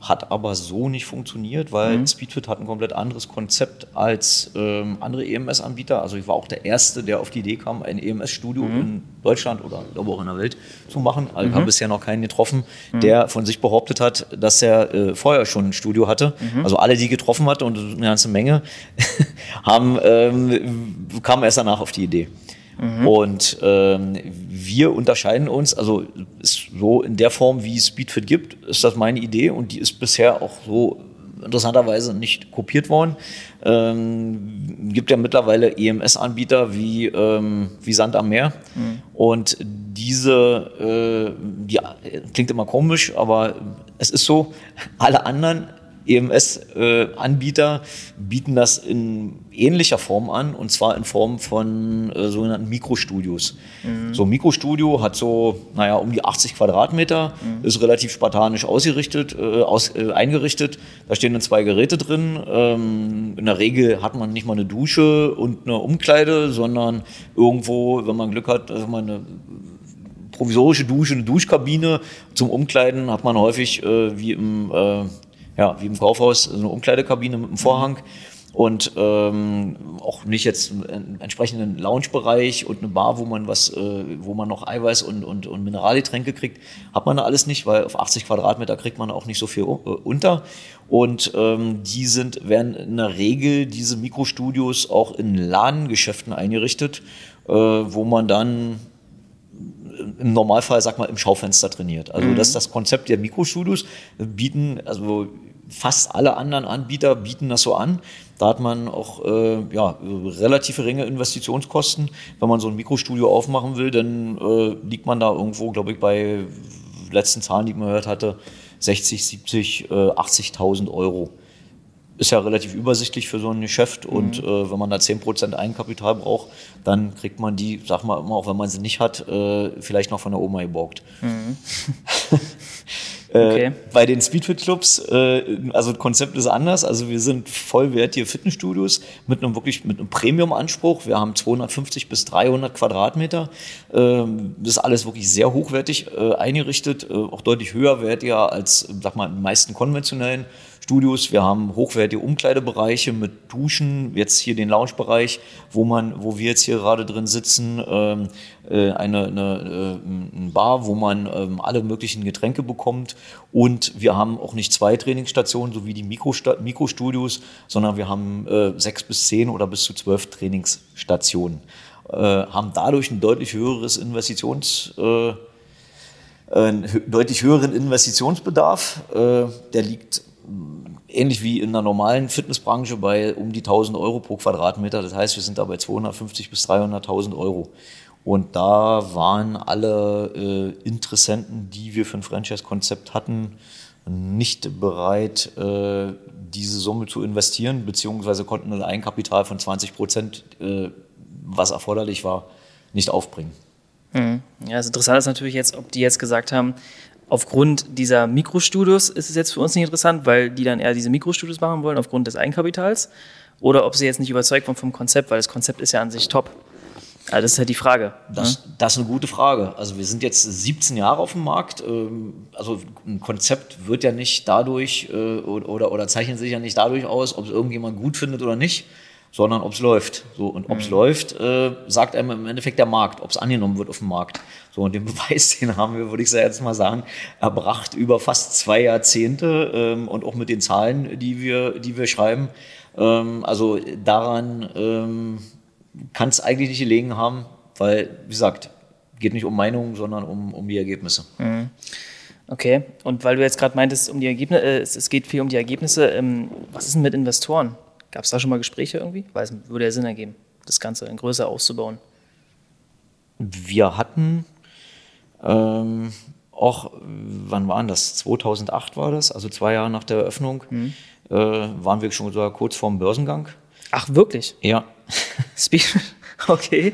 Hat aber so nicht funktioniert, weil mhm. SPEED.FIT hat ein komplett anderes Konzept als ähm, andere E M S-Anbieter. Also ich war auch der Erste, der auf die Idee kam, ein E M S-Studio mhm. in Deutschland oder glaube auch in der Welt zu machen. Also mhm. ich habe bisher noch keinen getroffen, mhm. der von sich behauptet hat, dass er äh, vorher schon ein Studio hatte. Mhm. Also alle, die getroffen hatte und eine ganze Menge, haben, ähm, kamen erst danach auf die Idee. Mhm. Und ähm, wir unterscheiden uns, also ist so in der Form, wie es SPEED.FIT gibt, ist das meine Idee und die ist bisher auch so interessanterweise nicht kopiert worden. Es ähm, gibt ja mittlerweile E M S-Anbieter wie, ähm, wie Sand am Meer mhm. und diese, äh, ja, klingt immer komisch, aber es ist so, alle anderen E M S-Anbieter bieten das in ähnlicher Form an, und zwar in Form von äh, sogenannten Mikrostudios. Mhm. So ein Mikrostudio hat so, naja, um die achtzig Quadratmeter, mhm. ist relativ spartanisch ausgerichtet, äh, aus, äh, eingerichtet. Da stehen dann zwei Geräte drin. Ähm, in der Regel hat man nicht mal eine Dusche und eine Umkleide, sondern irgendwo, wenn man Glück hat, dass man eine provisorische Dusche, eine Duschkabine. Zum Umkleiden hat man häufig, äh, wie im äh, Ja, wie im Kaufhaus, eine Umkleidekabine mit einem Vorhang und ähm, auch nicht jetzt einen entsprechenden Loungebereich und eine Bar, wo man was, äh, wo man noch Eiweiß und, und, und Mineralgetränke kriegt, hat man da alles nicht, weil auf achtzig Quadratmeter kriegt man auch nicht so viel unter. Und ähm, die sind, werden in der Regel diese Mikrostudios auch in Ladengeschäften eingerichtet, äh, wo man dann im Normalfall, sag mal, im Schaufenster trainiert. Also mhm. das ist das Konzept der Mikrostudios, bieten, also fast alle anderen Anbieter bieten das so an. Da hat man auch äh, ja, relativ geringe Investitionskosten. Wenn man so ein Mikrostudio aufmachen will, dann äh, liegt man da irgendwo, glaube ich, bei letzten Zahlen, die man gehört hatte, sechzig, siebzig, achtzigtausend Euro. Ist ja relativ übersichtlich für so ein Geschäft und mhm. äh, wenn man da zehn Prozent Eigenkapital braucht, dann kriegt man die, sag mal immer, auch wenn man sie nicht hat, äh, vielleicht noch von der Oma geborgt. Mhm. Okay. Äh, bei den SPEED.FIT-Clubs, äh, also das Konzept ist anders, also wir sind vollwertige Fitnessstudios mit einem wirklich mit einem Premium-Anspruch, wir haben zweihundertfünfzig bis dreihundert Quadratmeter, ähm, das ist alles wirklich sehr hochwertig äh, eingerichtet, äh, auch deutlich höherwertiger als, sag mal, in den meisten konventionellen Studios. Wir haben hochwertige Umkleidebereiche mit Duschen, jetzt hier den Loungebereich, wo man, wo wir jetzt hier gerade drin sitzen, ähm, äh, eine, eine, äh, eine Bar, wo man ähm, alle möglichen Getränke bekommt. Und wir haben auch nicht zwei Trainingsstationen, so wie die Mikrosta- Mikrostudios, sondern wir haben äh, sechs bis zehn oder bis zu zwölf Trainingsstationen. Äh, haben dadurch ein deutlich höheres Investitions äh, einen deutlich höheren Investitionsbedarf. Äh, der liegt ähnlich wie in der normalen Fitnessbranche bei um die tausend Euro pro Quadratmeter. Das heißt, wir sind da bei zweihundertfünfzig bis dreihunderttausend Euro. Und da waren alle äh, Interessenten, die wir für ein Franchise-Konzept hatten, nicht bereit, äh, diese Summe zu investieren, beziehungsweise konnten ein Eigenkapital von zwanzig Prozent, äh, was erforderlich war, nicht aufbringen. Mhm. Ja, das Interessante ist natürlich jetzt, ob die jetzt gesagt haben, aufgrund dieser Mikrostudios ist es jetzt für uns nicht interessant, weil die dann eher diese Mikrostudios machen wollen, aufgrund des Eigenkapitals, oder ob sie jetzt nicht überzeugt waren vom Konzept, weil das Konzept ist ja an sich top. Also das ist halt die Frage. Das, das ist eine gute Frage. Also wir sind jetzt siebzehn Jahre auf dem Markt. Also ein Konzept wird ja nicht dadurch oder, oder zeichnet sich ja nicht dadurch aus, ob es irgendjemand gut findet oder nicht, sondern ob es läuft. So, und ob es mhm. läuft, sagt einem im Endeffekt der Markt, ob es angenommen wird auf dem Markt. So, und den Beweis, den haben wir, würde ich jetzt mal sagen, erbracht über fast zwei Jahrzehnte und auch mit den Zahlen, die wir, die wir schreiben. Also daran kann es eigentlich nicht gelegen haben, weil, wie gesagt, geht nicht um Meinungen, sondern um, um die Ergebnisse. Mhm. Okay, und weil du jetzt gerade meintest, um die Ergebnisse, äh, es, es geht viel um die Ergebnisse, ähm, was ist denn mit Investoren? Gab es da schon mal Gespräche irgendwie? Weil es würde ja Sinn ergeben, das Ganze in Größe auszubauen. Wir hatten ähm, auch, wann war das? zweitausendacht war das, also zwei Jahre nach der Eröffnung, mhm. äh, waren wir schon sogar kurz vorm Börsengang. Ach, wirklich? Ja. Speed, okay.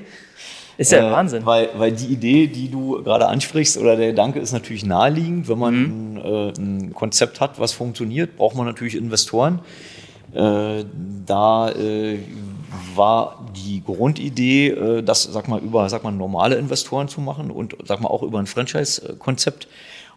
Ist ja äh, Wahnsinn. Weil, weil die Idee, die du gerade ansprichst, oder der Gedanke ist natürlich naheliegend. Wenn man mhm. ein, äh, ein Konzept hat, was funktioniert, braucht man natürlich Investoren. Äh, da äh, war die Grundidee, äh, das sag mal, über sag mal, normale Investoren zu machen und sag mal, auch über ein Franchise-Konzept.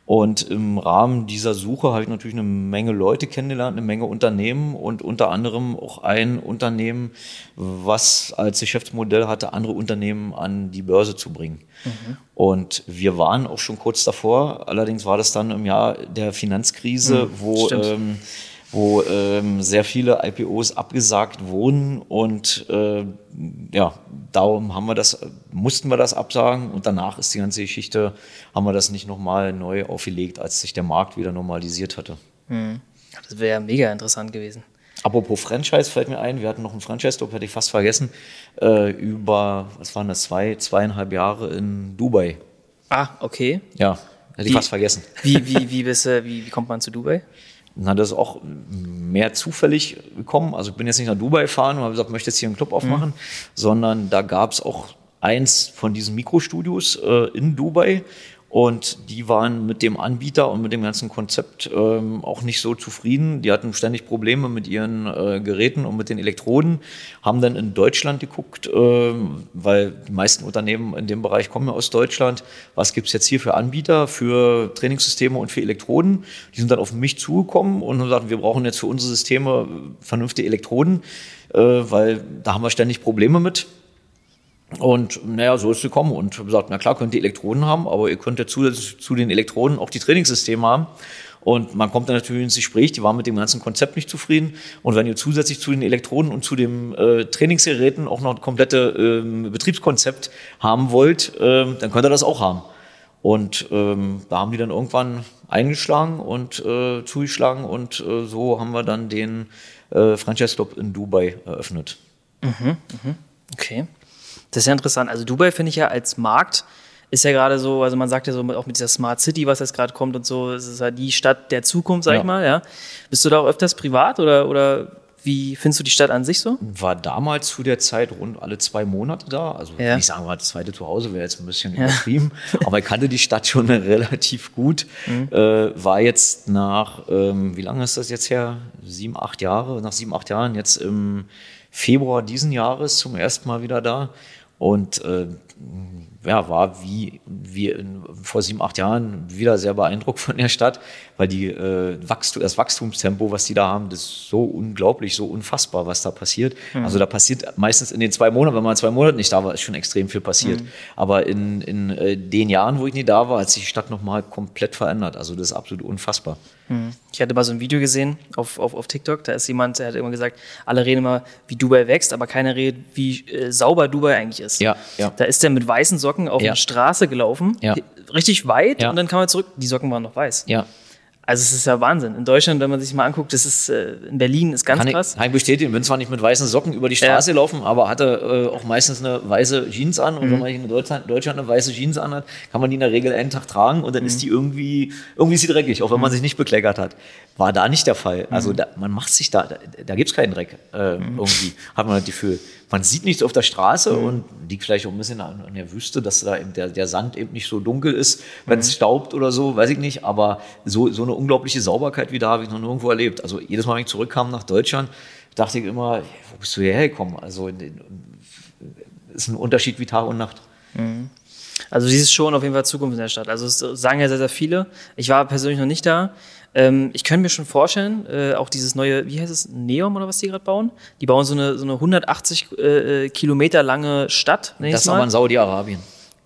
Und im Rahmen dieser Suche habe ich natürlich eine Menge Leute kennengelernt, eine Menge Unternehmen und unter anderem auch ein Unternehmen, was als Geschäftsmodell hatte, andere Unternehmen an die Börse zu bringen. Mhm. Und wir waren auch schon kurz davor, allerdings war das dann im Jahr der Finanzkrise, mhm, wo, ähm, wo ähm, sehr viele I P Os abgesagt wurden und äh, ja, darum haben wir das, mussten wir das absagen und danach ist die ganze Geschichte, haben wir das nicht nochmal neu aufgelegt, als sich der Markt wieder normalisiert hatte. Hm. Das wäre mega interessant gewesen. Apropos Franchise fällt mir ein, wir hatten noch einen Franchise-Club, hätte ich fast vergessen, äh, über, was waren das, zwei, zweieinhalb Jahre in Dubai. Ah, okay. Ja, hätte wie, ich fast vergessen. Wie, wie, wie, bist, äh, wie, wie kommt man zu Dubai? Na, das ist auch mehr zufällig gekommen. Also ich bin jetzt nicht nach Dubai gefahren und habe gesagt, ich möchte jetzt hier einen Club aufmachen, mhm. sondern da gab es auch eins von diesen Mikrostudios äh, in Dubai und die waren mit dem Anbieter und mit dem ganzen Konzept ähm, auch nicht so zufrieden. Die hatten ständig Probleme mit ihren äh, Geräten und mit den Elektroden, haben dann in Deutschland geguckt, äh, weil die meisten Unternehmen in dem Bereich kommen ja aus Deutschland. Was gibt es jetzt hier für Anbieter, für Trainingssysteme und für Elektroden? Die sind dann auf mich zugekommen und haben gesagt, wir brauchen jetzt für unsere Systeme vernünftige Elektroden, äh, weil da haben wir ständig Probleme mit. Und naja, so ist es gekommen und ich habe gesagt, na klar, könnt ihr Elektroden haben, aber ihr könnt ja zu, zu den Elektroden auch die Trainingssysteme haben. Und man kommt dann natürlich ins Gespräch, die waren mit dem ganzen Konzept nicht zufrieden. Und wenn ihr zusätzlich zu den Elektroden und zu den äh, Trainingsgeräten auch noch ein komplettes ähm, Betriebskonzept haben wollt, ähm, dann könnt ihr das auch haben. Und ähm, da haben die dann irgendwann eingeschlagen und äh, zugeschlagen und äh, so haben wir dann den äh, Franchise Club in Dubai eröffnet. Mhm, mhm. Okay. Das ist ja interessant. Also Dubai finde ich ja als Markt ist ja gerade so, also man sagt ja so auch mit dieser Smart City, was jetzt gerade kommt und so, es ist ja die Stadt der Zukunft, sag ja. ich mal. Ja. Bist du da auch öfters privat oder, oder wie findest du die Stadt an sich so? War damals zu der Zeit rund alle zwei Monate da. Also ja. ich sage mal, das zweite Zuhause wäre jetzt ein bisschen ja. übertrieben, aber ich kannte die Stadt schon relativ gut. Mhm. Äh, war jetzt nach, ähm, wie lange ist das jetzt her? Sieben, acht Jahre. Nach sieben, acht Jahren jetzt im Februar diesen Jahres zum ersten Mal wieder da. Und äh, ja, war wie, wie in, vor sieben, acht Jahren wieder sehr beeindruckt von der Stadt, weil die, äh, Wachstum, das Wachstumstempo, was die da haben, das ist so unglaublich, so unfassbar, was da passiert. Mhm. Also da passiert meistens in den zwei Monaten, wenn man zwei Monate nicht da war, ist schon extrem viel passiert. Mhm. Aber in, in äh, den Jahren, wo ich nie da war, hat sich die Stadt nochmal komplett verändert. Also das ist absolut unfassbar. Mhm. Ich hatte mal so ein Video gesehen auf, auf, auf TikTok, da ist jemand, der hat immer gesagt, alle reden immer, wie Dubai wächst, aber keiner redet, wie äh, sauber Dubai eigentlich ist. Ja, ja. Da ist der mit weißen Socken auf ja. eine Straße gelaufen, ja. richtig weit ja. und dann kam er zurück, die Socken waren noch weiß. Ja. Also es ist ja Wahnsinn. In Deutschland, wenn man sich mal anguckt, das ist äh, in Berlin ist ganz Kann krass. Ich, nein, bestätigen. Bin zwar nicht mit weißen Socken über die Straße gelaufen, ja. aber hatte äh, auch meistens eine weiße Jeans an. Und mhm. wenn man in Deutschland, Deutschland eine weiße Jeans anhat, kann man die in der Regel einen Tag tragen und dann mhm. ist die irgendwie, irgendwie ist die dreckig, auch wenn mhm. man sich nicht bekleckert hat. War da nicht der Fall. Also da, man macht sich da, da, da gibt es keinen Dreck äh, mhm. irgendwie, hat man das Gefühl. Man sieht nichts auf der Straße mhm. und liegt vielleicht auch ein bisschen an, an der Wüste, dass da eben der, der Sand eben nicht so dunkel ist, wenn es mhm. staubt oder so, weiß ich nicht. Aber so, so eine unglaubliche Sauberkeit wie da habe ich noch nirgendwo erlebt. Also jedes Mal, wenn ich zurückkam nach Deutschland, dachte ich immer, wo bist du hierher gekommen? Also in den, ist ein Unterschied wie Tag und Nacht. Mhm. Also dieses schon auf jeden Fall Zukunft in der Stadt. Also das sagen ja sehr, sehr viele. Ich war persönlich noch nicht da. Ich könnte mir schon vorstellen, äh, auch dieses neue, wie heißt es, Neom oder was die gerade bauen? Die bauen so eine, so eine hundertachtzig äh, Kilometer lange Stadt. Das ist aber in Saudi-Arabien.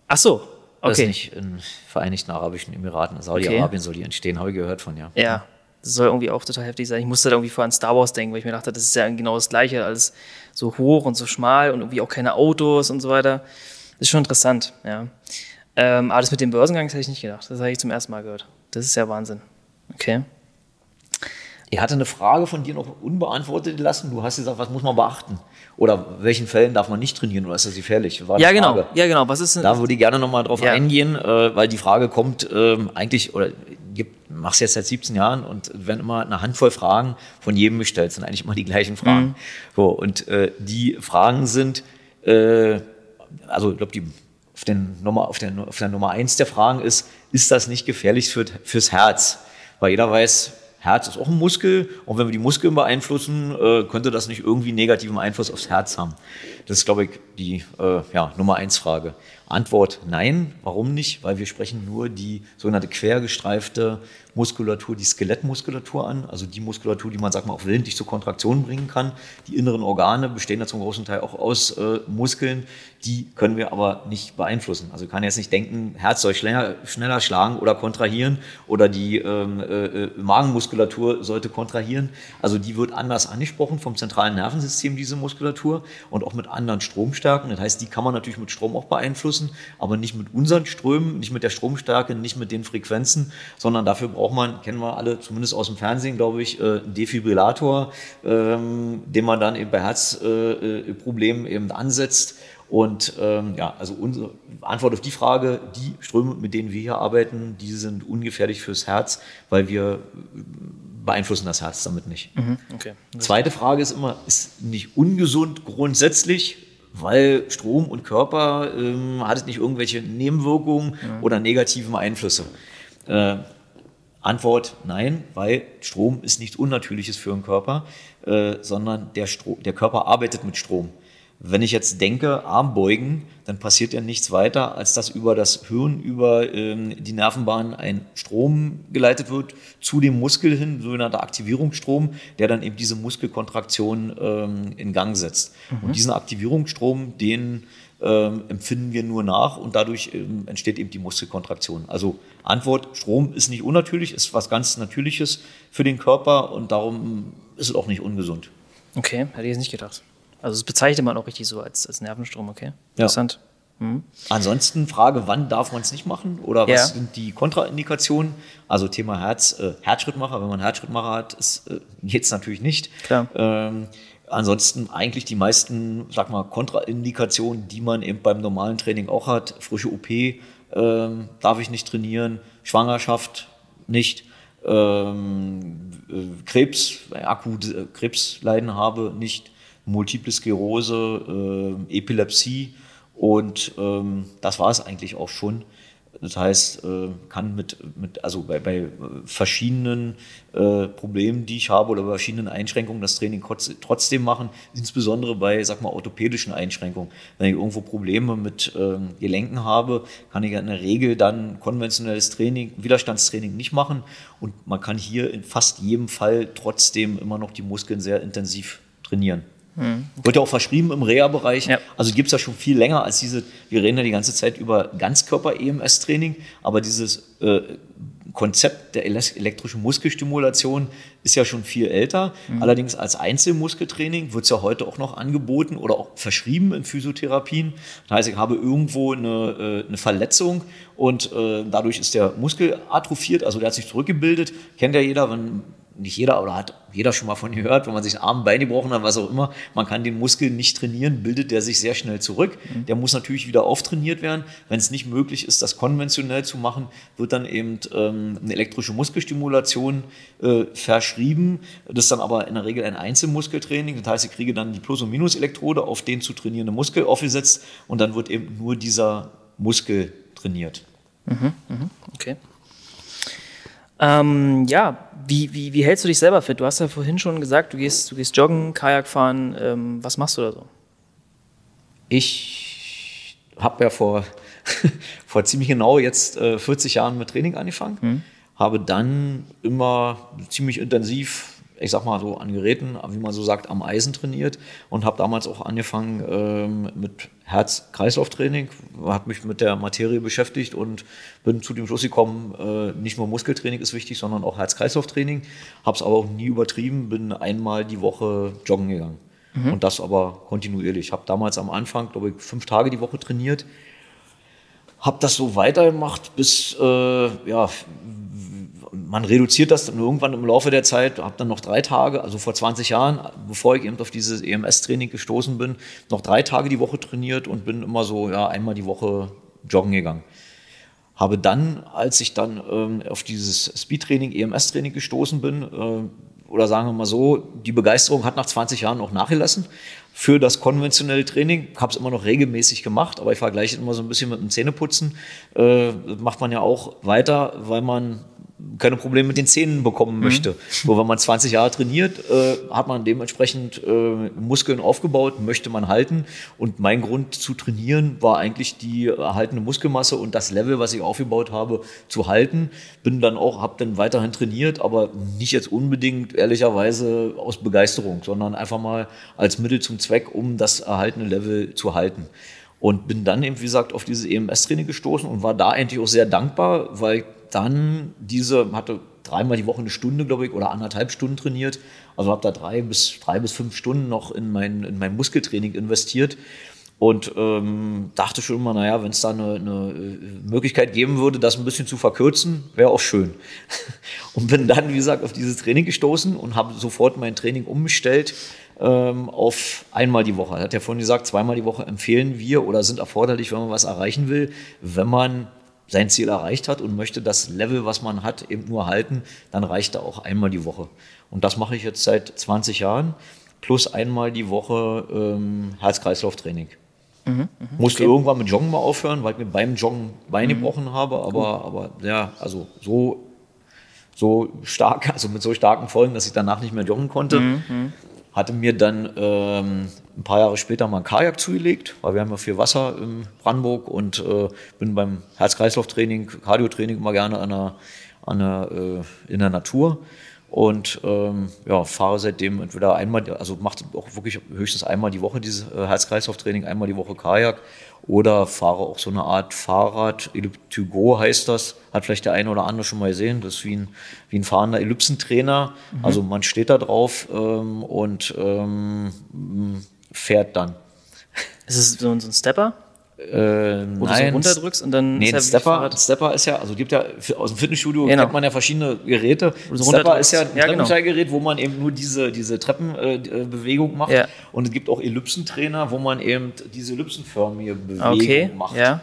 Ach so, okay. Das ist nicht in Vereinigten Arabischen Emiraten. In Saudi-Arabien okay. soll die entstehen, habe ich gehört von, ja. Ja, das soll irgendwie auch total heftig sein. Ich musste da irgendwie vor an Star Wars denken, weil ich mir dachte, das ist ja genau das Gleiche, alles so hoch und so schmal und irgendwie auch keine Autos und so weiter. Das ist schon interessant, ja. Ähm, aber das mit dem Börsengang, das hätte ich nicht gedacht. Das habe ich zum ersten Mal gehört. Das ist ja Wahnsinn. Okay. Ich hatte eine Frage von dir noch unbeantwortet lassen. Du hast gesagt, was muss man beachten? Oder in welchen Fällen darf man nicht trainieren? Oder ist das gefährlich? War ja, genau. ja, genau. Was ist denn? Da würde ich gerne nochmal drauf ja. eingehen, weil die Frage kommt ähm, eigentlich, oder machst du jetzt seit siebzehn Jahren und werden immer eine Handvoll Fragen von jedem gestellt. Sind eigentlich immer die gleichen Fragen. Mhm. So, und äh, die Fragen sind, äh, also ich glaube, die auf, den Nummer, auf, der, auf der Nummer eins der Fragen ist, ist das nicht gefährlich für, fürs Herz? Weil jeder weiß, Herz ist auch ein Muskel und wenn wir die Muskeln beeinflussen, äh, könnte das nicht irgendwie negativen Einfluss aufs Herz haben. Das ist, glaube ich, die äh, ja, Nummer eins Frage. Antwort nein. Warum nicht? Weil wir sprechen nur die sogenannte quergestreifte Muskulatur, die Skelettmuskulatur an, also die Muskulatur, die man, sag mal, auch willentlich zur Kontraktion bringen kann. Die inneren Organe bestehen da zum großen Teil auch aus äh, Muskeln, die können wir aber nicht beeinflussen. Also ich kann jetzt nicht denken, Herz soll schneller, schneller schlagen oder kontrahieren oder die ähm, äh, Magenmuskulatur sollte kontrahieren. Also die wird anders angesprochen vom zentralen Nervensystem, diese Muskulatur, und auch mit anderen Stromstärken. Das heißt, die kann man natürlich mit Strom auch beeinflussen, aber nicht mit unseren Strömen, nicht mit der Stromstärke, nicht mit den Frequenzen, sondern dafür braucht Braucht man, kennen wir alle, zumindest aus dem Fernsehen, glaube ich, einen Defibrillator, ähm, den man dann eben bei Herzproblemen äh, eben ansetzt. Und ähm, ja, also unsere Antwort auf die Frage, die Ströme, mit denen wir hier arbeiten, die sind ungefährlich fürs Herz, weil wir beeinflussen das Herz damit nicht. Mhm. Okay. Zweite Frage ist immer, ist nicht ungesund grundsätzlich? Weil Strom und Körper ähm, hat es nicht irgendwelche Nebenwirkungen mhm. oder negativen Einflüsse? Äh, Antwort nein, weil Strom ist nichts Unnatürliches für den Körper, äh, sondern der, Stro- der Körper arbeitet mit Strom. Wenn ich jetzt denke, Armbeugen, dann passiert ja nichts weiter, als dass über das Hirn, über ähm, die Nervenbahnen ein Strom geleitet wird, zu dem Muskel hin, sogenannter Aktivierungsstrom, der dann eben diese Muskelkontraktion ähm, in Gang setzt. Mhm. Und diesen Aktivierungsstrom, den Ähm, empfinden wir nur nach und dadurch ähm, entsteht eben die Muskelkontraktion. Also Antwort, Strom ist nicht unnatürlich, ist was ganz Natürliches für den Körper und darum ist es auch nicht ungesund. Okay, hätte ich jetzt nicht gedacht. Also das bezeichnet man auch richtig so als, als Nervenstrom, okay? Interessant. Ja. Mhm. Ansonsten Frage, wann darf man es nicht machen oder was ja. sind die Kontraindikationen? Also Thema Herz, äh, Herzschrittmacher, wenn man einen Herzschrittmacher hat, äh, geht es natürlich nicht. Klar. Ähm, Ansonsten eigentlich die meisten, sag mal, Kontraindikationen, die man eben beim normalen Training auch hat. Frische O P ähm, darf ich nicht trainieren, Schwangerschaft nicht, ähm, äh, Krebs, äh, akute äh, Krebsleiden habe nicht, Multiple Sklerose, äh, Epilepsie und ähm, das war es eigentlich auch schon. Das heißt, kann mit, mit also bei, bei verschiedenen äh, Problemen, die ich habe oder bei verschiedenen Einschränkungen das Training trotzdem machen, insbesondere bei, sag mal, orthopädischen Einschränkungen. Wenn ich irgendwo Probleme mit ähm, Gelenken habe, kann ich in der Regel dann konventionelles Training, Widerstandstraining nicht machen und man kann hier in fast jedem Fall trotzdem immer noch die Muskeln sehr intensiv trainieren. Hm, okay. Wird ja auch verschrieben im Reha-Bereich, ja. Also gibt es ja schon viel länger als diese, wir reden ja die ganze Zeit über Ganzkörper-E M S-Training, aber dieses äh, Konzept der elektrischen Muskelstimulation ist ja schon viel älter. Mhm. Allerdings als Einzelmuskeltraining wird es ja heute auch noch angeboten oder auch verschrieben in Physiotherapien. Das heißt, ich habe irgendwo eine, eine Verletzung und äh, dadurch ist der Muskel atrophiert, also der hat sich zurückgebildet. Kennt ja jeder, wenn nicht jeder, oder hat jeder schon mal von gehört, wenn man sich Arm, Bein gebrochen hat, was auch immer, man kann den Muskel nicht trainieren, bildet der sich sehr schnell zurück. Mhm. Der muss natürlich wieder auftrainiert werden. Wenn es nicht möglich ist, das konventionell zu machen, wird dann eben ähm, eine elektrische Muskelstimulation äh, verschrieben. Das ist dann aber in der Regel ein Einzelmuskeltraining. Das heißt, ich kriege dann die Plus- und Minus-Elektrode auf den zu trainierende Muskel aufgesetzt und dann wird eben nur dieser Muskel trainiert. Mhm. Mhm. Okay. Ähm, ja, wie, wie, wie hältst du dich selber fit? Du hast ja vorhin schon gesagt, du gehst, du gehst joggen, Kajak fahren. Ähm, was machst du da so? Ich habe ja vor, vor ziemlich genau jetzt äh, vierzig Jahren mit Training angefangen. Mhm. Habe dann immer ziemlich intensiv, ich sag mal so an Geräten, wie man so sagt, am Eisen trainiert und habe damals auch angefangen ähm, mit Herz-Kreislauf-Training, habe mich mit der Materie beschäftigt und bin zu dem Schluss gekommen, äh, nicht nur Muskeltraining ist wichtig, sondern auch Herz-Kreislauf-Training, habe es aber auch nie übertrieben, bin einmal die Woche joggen gegangen, mhm, und das aber kontinuierlich. Habe damals am Anfang, glaube ich, fünf Tage die Woche trainiert, habe das so weitergemacht bis, äh, ja, man reduziert das dann irgendwann im Laufe der Zeit, habe dann noch drei Tage, also vor zwanzig Jahren, bevor ich eben auf dieses E M S-Training gestoßen bin, noch drei Tage die Woche trainiert und bin immer so, ja, einmal die Woche joggen gegangen. Habe dann, als ich dann ähm, auf dieses Speed-Training, E M S-Training gestoßen bin, äh, oder sagen wir mal so, die Begeisterung hat nach zwanzig Jahren auch nachgelassen für das konventionelle Training. Ich habe es immer noch regelmäßig gemacht, aber ich vergleiche es immer so ein bisschen mit dem Zähneputzen. Äh, macht man ja auch weiter, weil man keine Probleme mit den Zähnen bekommen möchte. Mhm. So, wenn man zwanzig Jahre trainiert, äh, hat man dementsprechend äh, Muskeln aufgebaut, möchte man halten. Und mein Grund zu trainieren war eigentlich die erhaltene Muskelmasse und das Level, was ich aufgebaut habe, zu halten. Bin dann auch, habe dann weiterhin trainiert, aber nicht jetzt unbedingt ehrlicherweise aus Begeisterung, sondern einfach mal als Mittel zum Zweck, um das erhaltene Level zu halten. Und bin dann eben, wie gesagt, auf dieses E M S-Training gestoßen und war da eigentlich auch sehr dankbar, weil ich dann diese, hatte dreimal die Woche eine Stunde, glaube ich, oder anderthalb Stunden trainiert. Also habe da drei bis, drei bis fünf Stunden noch in mein, in mein Muskeltraining investiert und ähm, dachte schon immer, naja, wenn es da eine, eine Möglichkeit geben würde, das ein bisschen zu verkürzen, wäre auch schön. Und bin dann, wie gesagt, auf dieses Training gestoßen und habe sofort mein Training umgestellt auf einmal die Woche. Er hat ja vorhin gesagt, zweimal die Woche empfehlen wir oder sind erforderlich, wenn man was erreichen will. Wenn man sein Ziel erreicht hat und möchte das Level, was man hat, eben nur halten, dann reicht da auch einmal die Woche. Und das mache ich jetzt seit zwanzig Jahren, plus einmal die Woche ähm, Herz-Kreislauf-Training. Mhm, Musste okay. irgendwann mit Joggen mal aufhören, weil ich mir beim Joggen Bein mhm. gebrochen habe, aber, aber ja, also so, so stark, also mit so starken Folgen, dass ich danach nicht mehr joggen konnte. Mhm. Hatte mir dann ähm, ein paar Jahre später mal ein Kajak zugelegt, weil wir haben ja viel Wasser in Brandenburg und äh, bin beim Herz-Kreislauf-Training, Cardio-Training immer gerne an der, an der, äh, in der Natur und ähm, ja, fahre seitdem entweder einmal, also mache auch wirklich höchstens einmal die Woche dieses äh, Herz-Kreislauf-Training, einmal die Woche Kajak oder fahre auch so eine Art Fahrrad, Elliptigo heißt das, hat vielleicht der eine oder andere schon mal gesehen, das ist wie ein, wie ein fahrender Ellipsentrainer, mhm. also man steht da drauf ähm, und ähm, fährt dann. Ist es so ein Stepper? Äh, Wo nein, du so runterdrückst und dann nee, ist ja Stepper, Stepper ist ja, also gibt ja aus dem Fitnessstudio genau. kennt man ja verschiedene Geräte. So Stepper ist ja ein ja, Treppensteiggerät, genau. wo man eben nur diese, diese Treppenbewegung äh, macht. Ja. Und es gibt auch Ellipsentrainer, wo man eben diese ellipsenförmige Bewegung okay. macht. Ja.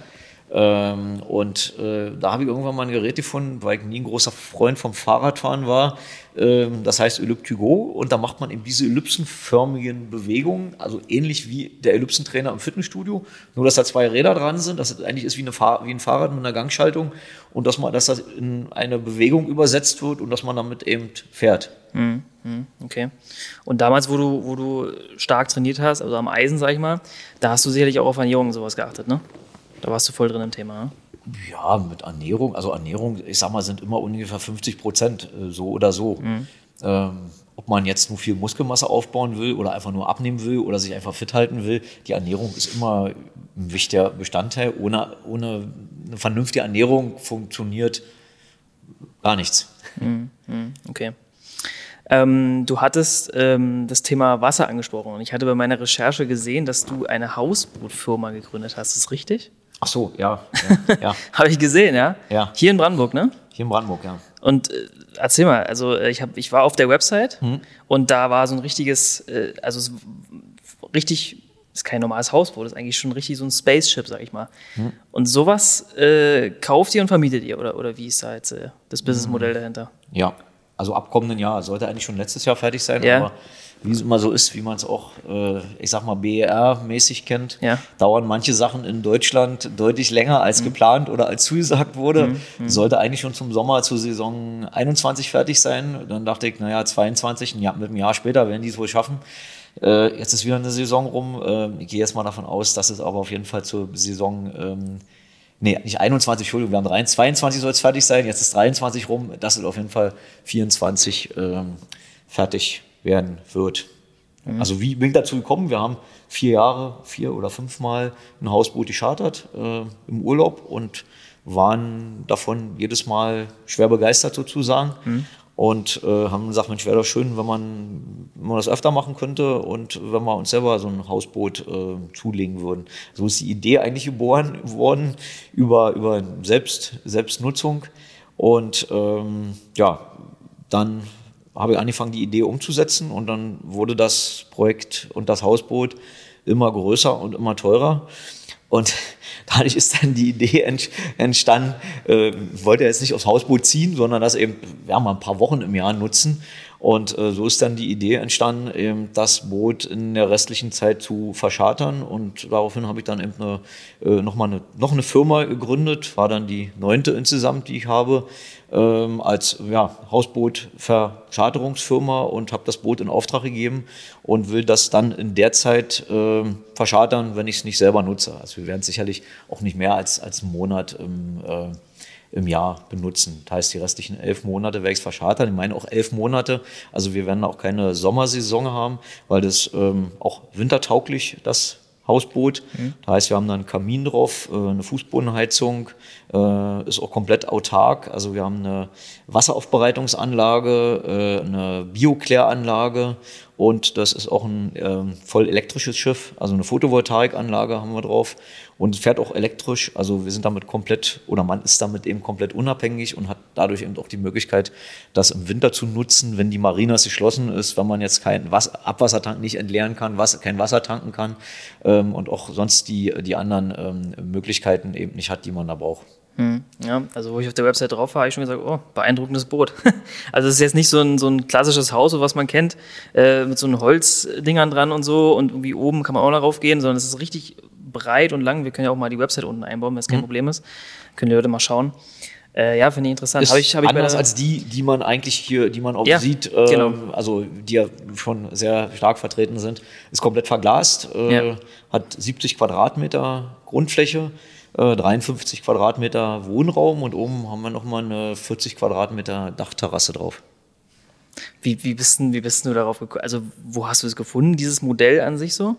Ähm, und äh, da habe ich irgendwann mal ein Gerät gefunden, weil ich nie ein großer Freund vom Fahrradfahren war. Ähm, das heißt Elliptigo und da macht man eben diese ellipsenförmigen Bewegungen, also ähnlich wie der Ellipsentrainer im Fitnessstudio, nur dass da zwei Räder dran sind, das eigentlich ist wie, eine Fahr- wie ein Fahrrad mit einer Gangschaltung und dass, man, dass das in eine Bewegung übersetzt wird und dass man damit eben fährt. Mhm. Okay. Und damals, wo du, wo du stark trainiert hast, also am Eisen, sag ich mal, da hast du sicherlich auch auf Ernährung und sowas geachtet, ne? Da warst du voll drin im Thema, ne? Ja, mit Ernährung, also Ernährung, ich sag mal, sind immer ungefähr fünfzig Prozent so oder so. Mhm. Ähm, ob man jetzt nur viel Muskelmasse aufbauen will oder einfach nur abnehmen will oder sich einfach fit halten will, die Ernährung ist immer ein wichtiger Bestandteil. Ohne, ohne eine vernünftige Ernährung funktioniert gar nichts. Okay. Ähm, du hattest ähm, das Thema Wasser angesprochen und ich hatte bei meiner Recherche gesehen, dass du eine Hausbootfirma gegründet hast. Ist das richtig? Ach so, ja. ja, ja. Habe ich gesehen, ja? Ja. Hier in Brandenburg, ne? Hier in Brandenburg, ja. Und äh, erzähl mal, also ich, hab, ich war auf der Website mhm. und da war so ein richtiges, äh, also es, richtig, ist kein normales Hausboot, ist eigentlich schon richtig so ein Spaceship, sag ich mal. Mhm. Und sowas äh, kauft ihr und vermietet ihr oder, oder wie ist da jetzt äh, das Businessmodell mhm. dahinter? Ja. Also ab kommenden Jahr, sollte eigentlich schon letztes Jahr fertig sein, ja. aber wie es immer so ist, wie man es auch, äh, ich sag mal, B E R-mäßig kennt, ja. dauern manche Sachen in Deutschland deutlich länger als mhm. geplant oder als zugesagt wurde. Mhm. Sollte eigentlich schon zum Sommer, zur Saison einundzwanzig fertig sein. Dann dachte ich, naja, zweiundzwanzig, ein Jahr, mit einem Jahr später werden die es wohl schaffen. Äh, jetzt ist wieder eine Saison rum. Äh, ich gehe jetzt mal davon aus, dass es aber auf jeden Fall zur Saison... Ähm, Nee, nicht einundzwanzig, Entschuldigung, wir haben dreiundzwanzig, zweiundzwanzig soll es fertig sein, jetzt ist dreiundzwanzig rum, das wird auf jeden Fall vierundzwanzig ähm, fertig werden wird. Mhm. Also wie bin ich dazu gekommen? Wir haben vier Jahre, vier oder fünfmal ein Hausboot gechartert äh, im Urlaub und waren davon jedes Mal schwer begeistert sozusagen. Mhm. Und äh, haben gesagt, Mensch, wäre doch schön, wenn man, wenn man das öfter machen könnte und wenn wir uns selber so ein Hausboot äh, zulegen würden. So ist die Idee eigentlich geboren worden über, über Selbst, Selbstnutzung. Und ähm, ja, dann habe ich angefangen, die Idee umzusetzen und dann wurde das Projekt und das Hausboot immer größer und immer teurer. Und dadurch ist dann die Idee entstanden, äh, wollte jetzt nicht aufs Hausboot ziehen, sondern das eben ja, mal ein paar Wochen im Jahr nutzen. Und äh, so ist dann die Idee entstanden, eben das Boot in der restlichen Zeit zu verschartern. Und daraufhin habe ich dann eben eine, äh, noch, mal eine, noch eine Firma gegründet, war dann die neunte insgesamt, die ich habe, ähm, als ja, Hausboot-Verscharterungsfirma und habe das Boot in Auftrag gegeben und will das dann in der Zeit äh, verschartern, wenn ich es nicht selber nutze. Also wir werden es sicherlich auch nicht mehr als, als einen Monat im äh, im Jahr benutzen. Das heißt, die restlichen elf Monate werde ich es verschartern. Ich meine auch elf Monate. Also wir werden auch keine Sommersaison haben, weil das ähm, auch wintertauglich, das Hausboot. Mhm. Das heißt, wir haben da einen Kamin drauf, äh, eine Fußbodenheizung, äh, ist auch komplett autark. Also wir haben eine Wasseraufbereitungsanlage, äh, eine Biokläranlage und das ist auch ein äh, voll elektrisches Schiff. Also eine Photovoltaikanlage haben wir drauf. Und fährt auch elektrisch, also wir sind damit komplett, oder man ist damit eben komplett unabhängig und hat dadurch eben auch die Möglichkeit, das im Winter zu nutzen, wenn die Marinas geschlossen ist, wenn man jetzt keinen Wasser, Abwassertank nicht entleeren kann, was, kein Wasser tanken kann ähm, und auch sonst die, die anderen ähm, Möglichkeiten eben nicht hat, die man da braucht. Hm, ja, also wo ich auf der Website drauf war, habe ich schon gesagt, oh, beeindruckendes Boot. Also es ist jetzt nicht so ein, so ein klassisches Haus, was man kennt, äh, mit so einen Holzdingern dran und so und irgendwie oben kann man auch noch rauf gehen, sondern es ist richtig... breit und lang. Wir können ja auch mal die Website unten einbauen, wenn es kein mhm. Problem ist. Können die Leute mal schauen. Äh, ja, finde ich interessant. Ist hab ich, hab ich anders als die, die man eigentlich hier, die man auch ja, sieht, äh, genau. also die ja schon sehr stark vertreten sind, ist komplett verglast, äh, ja. hat siebzig Quadratmeter Grundfläche, äh, dreiundfünfzig Quadratmeter Wohnraum und oben haben wir nochmal eine vierzig Quadratmeter Dachterrasse drauf. Wie, wie, bist, denn, wie bist denn du darauf gekommen? Also wo hast du es gefunden, dieses Modell an sich so?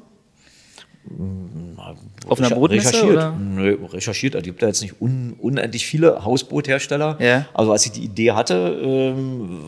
Auf einer Bootmesse, oder? Nö, recherchiert. Es gibt da jetzt nicht un, unendlich viele Hausboothersteller. Yeah. Also als ich die Idee hatte, ähm,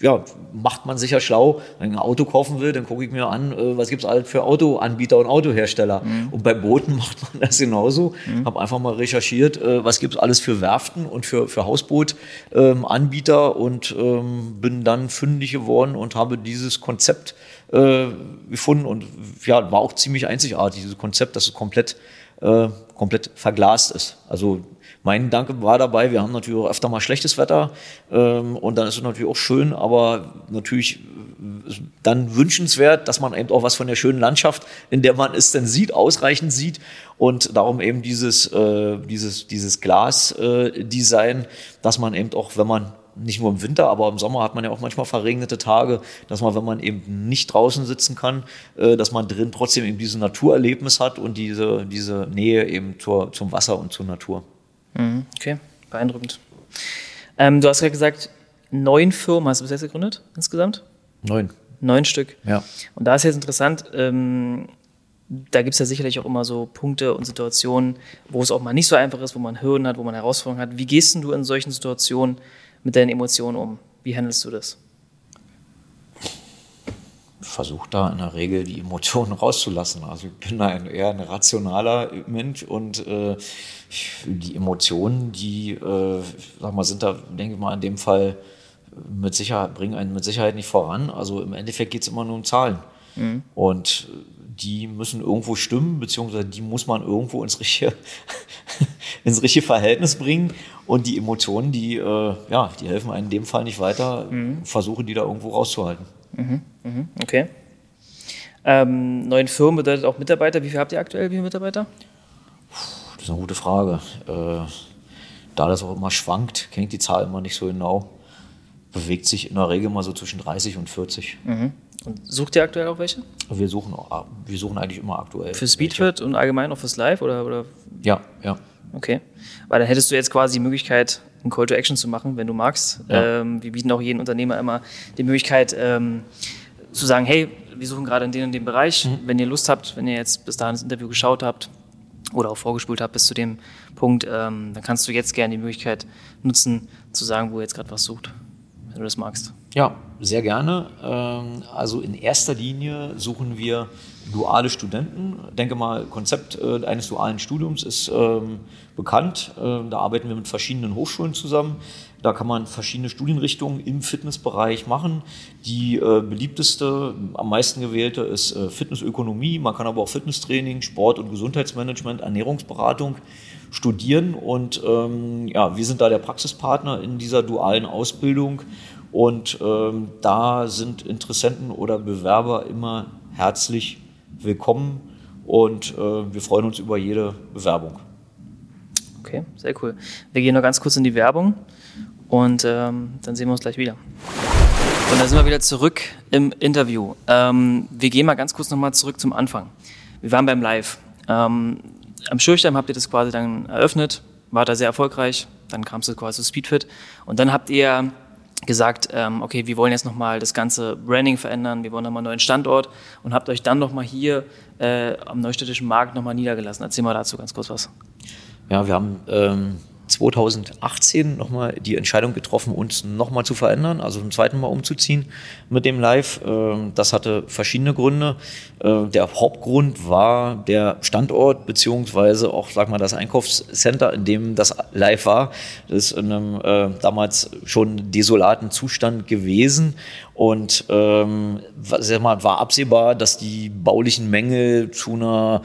ja, macht man sicher schlau. Wenn ich ein Auto kaufen will, dann gucke ich mir an, äh, was gibt es alles für Autoanbieter und Autohersteller. Mhm. Und bei Booten macht man das genauso. Mhm. Habe einfach mal recherchiert, äh, was gibt es alles für Werften und für, für Hausbootanbieter ähm, und ähm, bin dann fündig geworden und habe dieses Konzept Äh, gefunden und ja, war auch ziemlich einzigartig, dieses Konzept, dass es komplett, äh, komplett verglast ist. Also mein Gedanke war dabei, wir haben natürlich auch öfter mal schlechtes Wetter ähm, und dann ist es natürlich auch schön, aber natürlich dann wünschenswert, dass man eben auch was von der schönen Landschaft, in der man es dann sieht, ausreichend sieht und darum eben dieses, äh, dieses, dieses Glas-Design, äh, dass man eben auch, wenn man nicht nur im Winter, aber im Sommer hat man ja auch manchmal verregnete Tage, dass man, wenn man eben nicht draußen sitzen kann, dass man drin trotzdem eben dieses Naturerlebnis hat und diese, diese Nähe eben zur, zum Wasser und zur Natur. Okay, beeindruckend. Ähm, du hast gerade gesagt, neun Firmen hast du bis jetzt gegründet insgesamt? Neun. Neun Stück. Ja. Und da ist jetzt interessant, ähm, da gibt es ja sicherlich auch immer so Punkte und Situationen, wo es auch mal nicht so einfach ist, wo man Hürden hat, wo man Herausforderungen hat. Wie gehst denn du in solchen Situationen mit deinen Emotionen um? Wie handelst du das? Ich versuche da in der Regel die Emotionen rauszulassen. Also ich bin da ein, eher ein rationaler Mensch und äh, die Emotionen, die äh, sag mal, sind da, denke ich mal, in dem Fall mit Sicherheit, bringen einen mit Sicherheit nicht voran. Also im Endeffekt geht es immer nur um Zahlen. Mhm. Und die müssen irgendwo stimmen, beziehungsweise die muss man irgendwo ins richtige, ins richtige Verhältnis bringen. Und die Emotionen, die, äh, ja, die helfen einem in dem Fall nicht weiter, mhm. versuche die da irgendwo rauszuhalten. Mhm. Mhm. Okay. Ähm, neuen Firmen bedeutet auch Mitarbeiter. Wie viel habt ihr aktuell, wie viele Mitarbeiter? Das ist eine gute Frage. Äh, da das auch immer schwankt, kenne ich die Zahl immer nicht so genau. Bewegt sich in der Regel mal so zwischen dreißig und vierzig. Mhm. Und sucht ihr aktuell auch welche? Wir suchen, auch, wir suchen eigentlich immer aktuell. Für SPEED.FIT und allgemein auch fürs Live? Oder, oder? Ja, ja. Okay. Weil dann hättest du jetzt quasi die Möglichkeit, einen Call to Action zu machen, wenn du magst. Ja. Ähm, wir bieten auch jedem Unternehmer immer die Möglichkeit, ähm, zu sagen, hey, wir suchen gerade in den und dem Bereich. Mhm. Wenn ihr Lust habt, wenn ihr jetzt bis dahin das Interview geschaut habt oder auch vorgespult habt bis zu dem Punkt, ähm, dann kannst du jetzt gerne die Möglichkeit nutzen, zu sagen, wo ihr jetzt gerade was sucht, wenn du das magst. Ja, sehr gerne. Also in erster Linie suchen wir duale Studenten. Ich denke mal, Konzept eines dualen Studiums ist bekannt. Da arbeiten wir mit verschiedenen Hochschulen zusammen. Da kann man verschiedene Studienrichtungen im Fitnessbereich machen. Die beliebteste, am meisten gewählte ist Fitnessökonomie. Man kann aber auch Fitnesstraining, Sport- und Gesundheitsmanagement, Ernährungsberatung studieren. Und ja, wir sind da der Praxispartner in dieser dualen Ausbildung. Und ähm, da sind Interessenten oder Bewerber immer herzlich willkommen und äh, wir freuen uns über jede Bewerbung. Okay, sehr cool. Wir gehen noch ganz kurz in die Werbung und ähm, dann sehen wir uns gleich wieder. Und dann sind wir wieder zurück im Interview. Ähm, wir gehen mal ganz kurz nochmal zurück zum Anfang. Wir waren beim Live. Ähm, am Tschirchdamm habt ihr das quasi dann eröffnet, war da sehr erfolgreich, dann kam es quasi zu SPEED.FIT und dann habt ihr gesagt, ähm, okay, wir wollen jetzt nochmal das ganze Branding verändern, wir wollen nochmal einen neuen Standort und habt euch dann nochmal hier äh, am Neustädtischen Markt nochmal niedergelassen. Erzähl mal dazu ganz kurz was. Ja, wir haben ähm, zweitausendachtzehn nochmal die Entscheidung getroffen, uns nochmal zu verändern, also zum zweiten Mal umzuziehen mit dem Live. Ähm, das hatte verschiedene Gründe. Äh, der Hauptgrund war der Standort, beziehungsweise auch, sag mal, das Einkaufscenter, in dem das Live war. Das ist in einem äh, damals schon desolaten Zustand gewesen. Und ähm, sag mal, war absehbar, dass die baulichen Mängel zu einer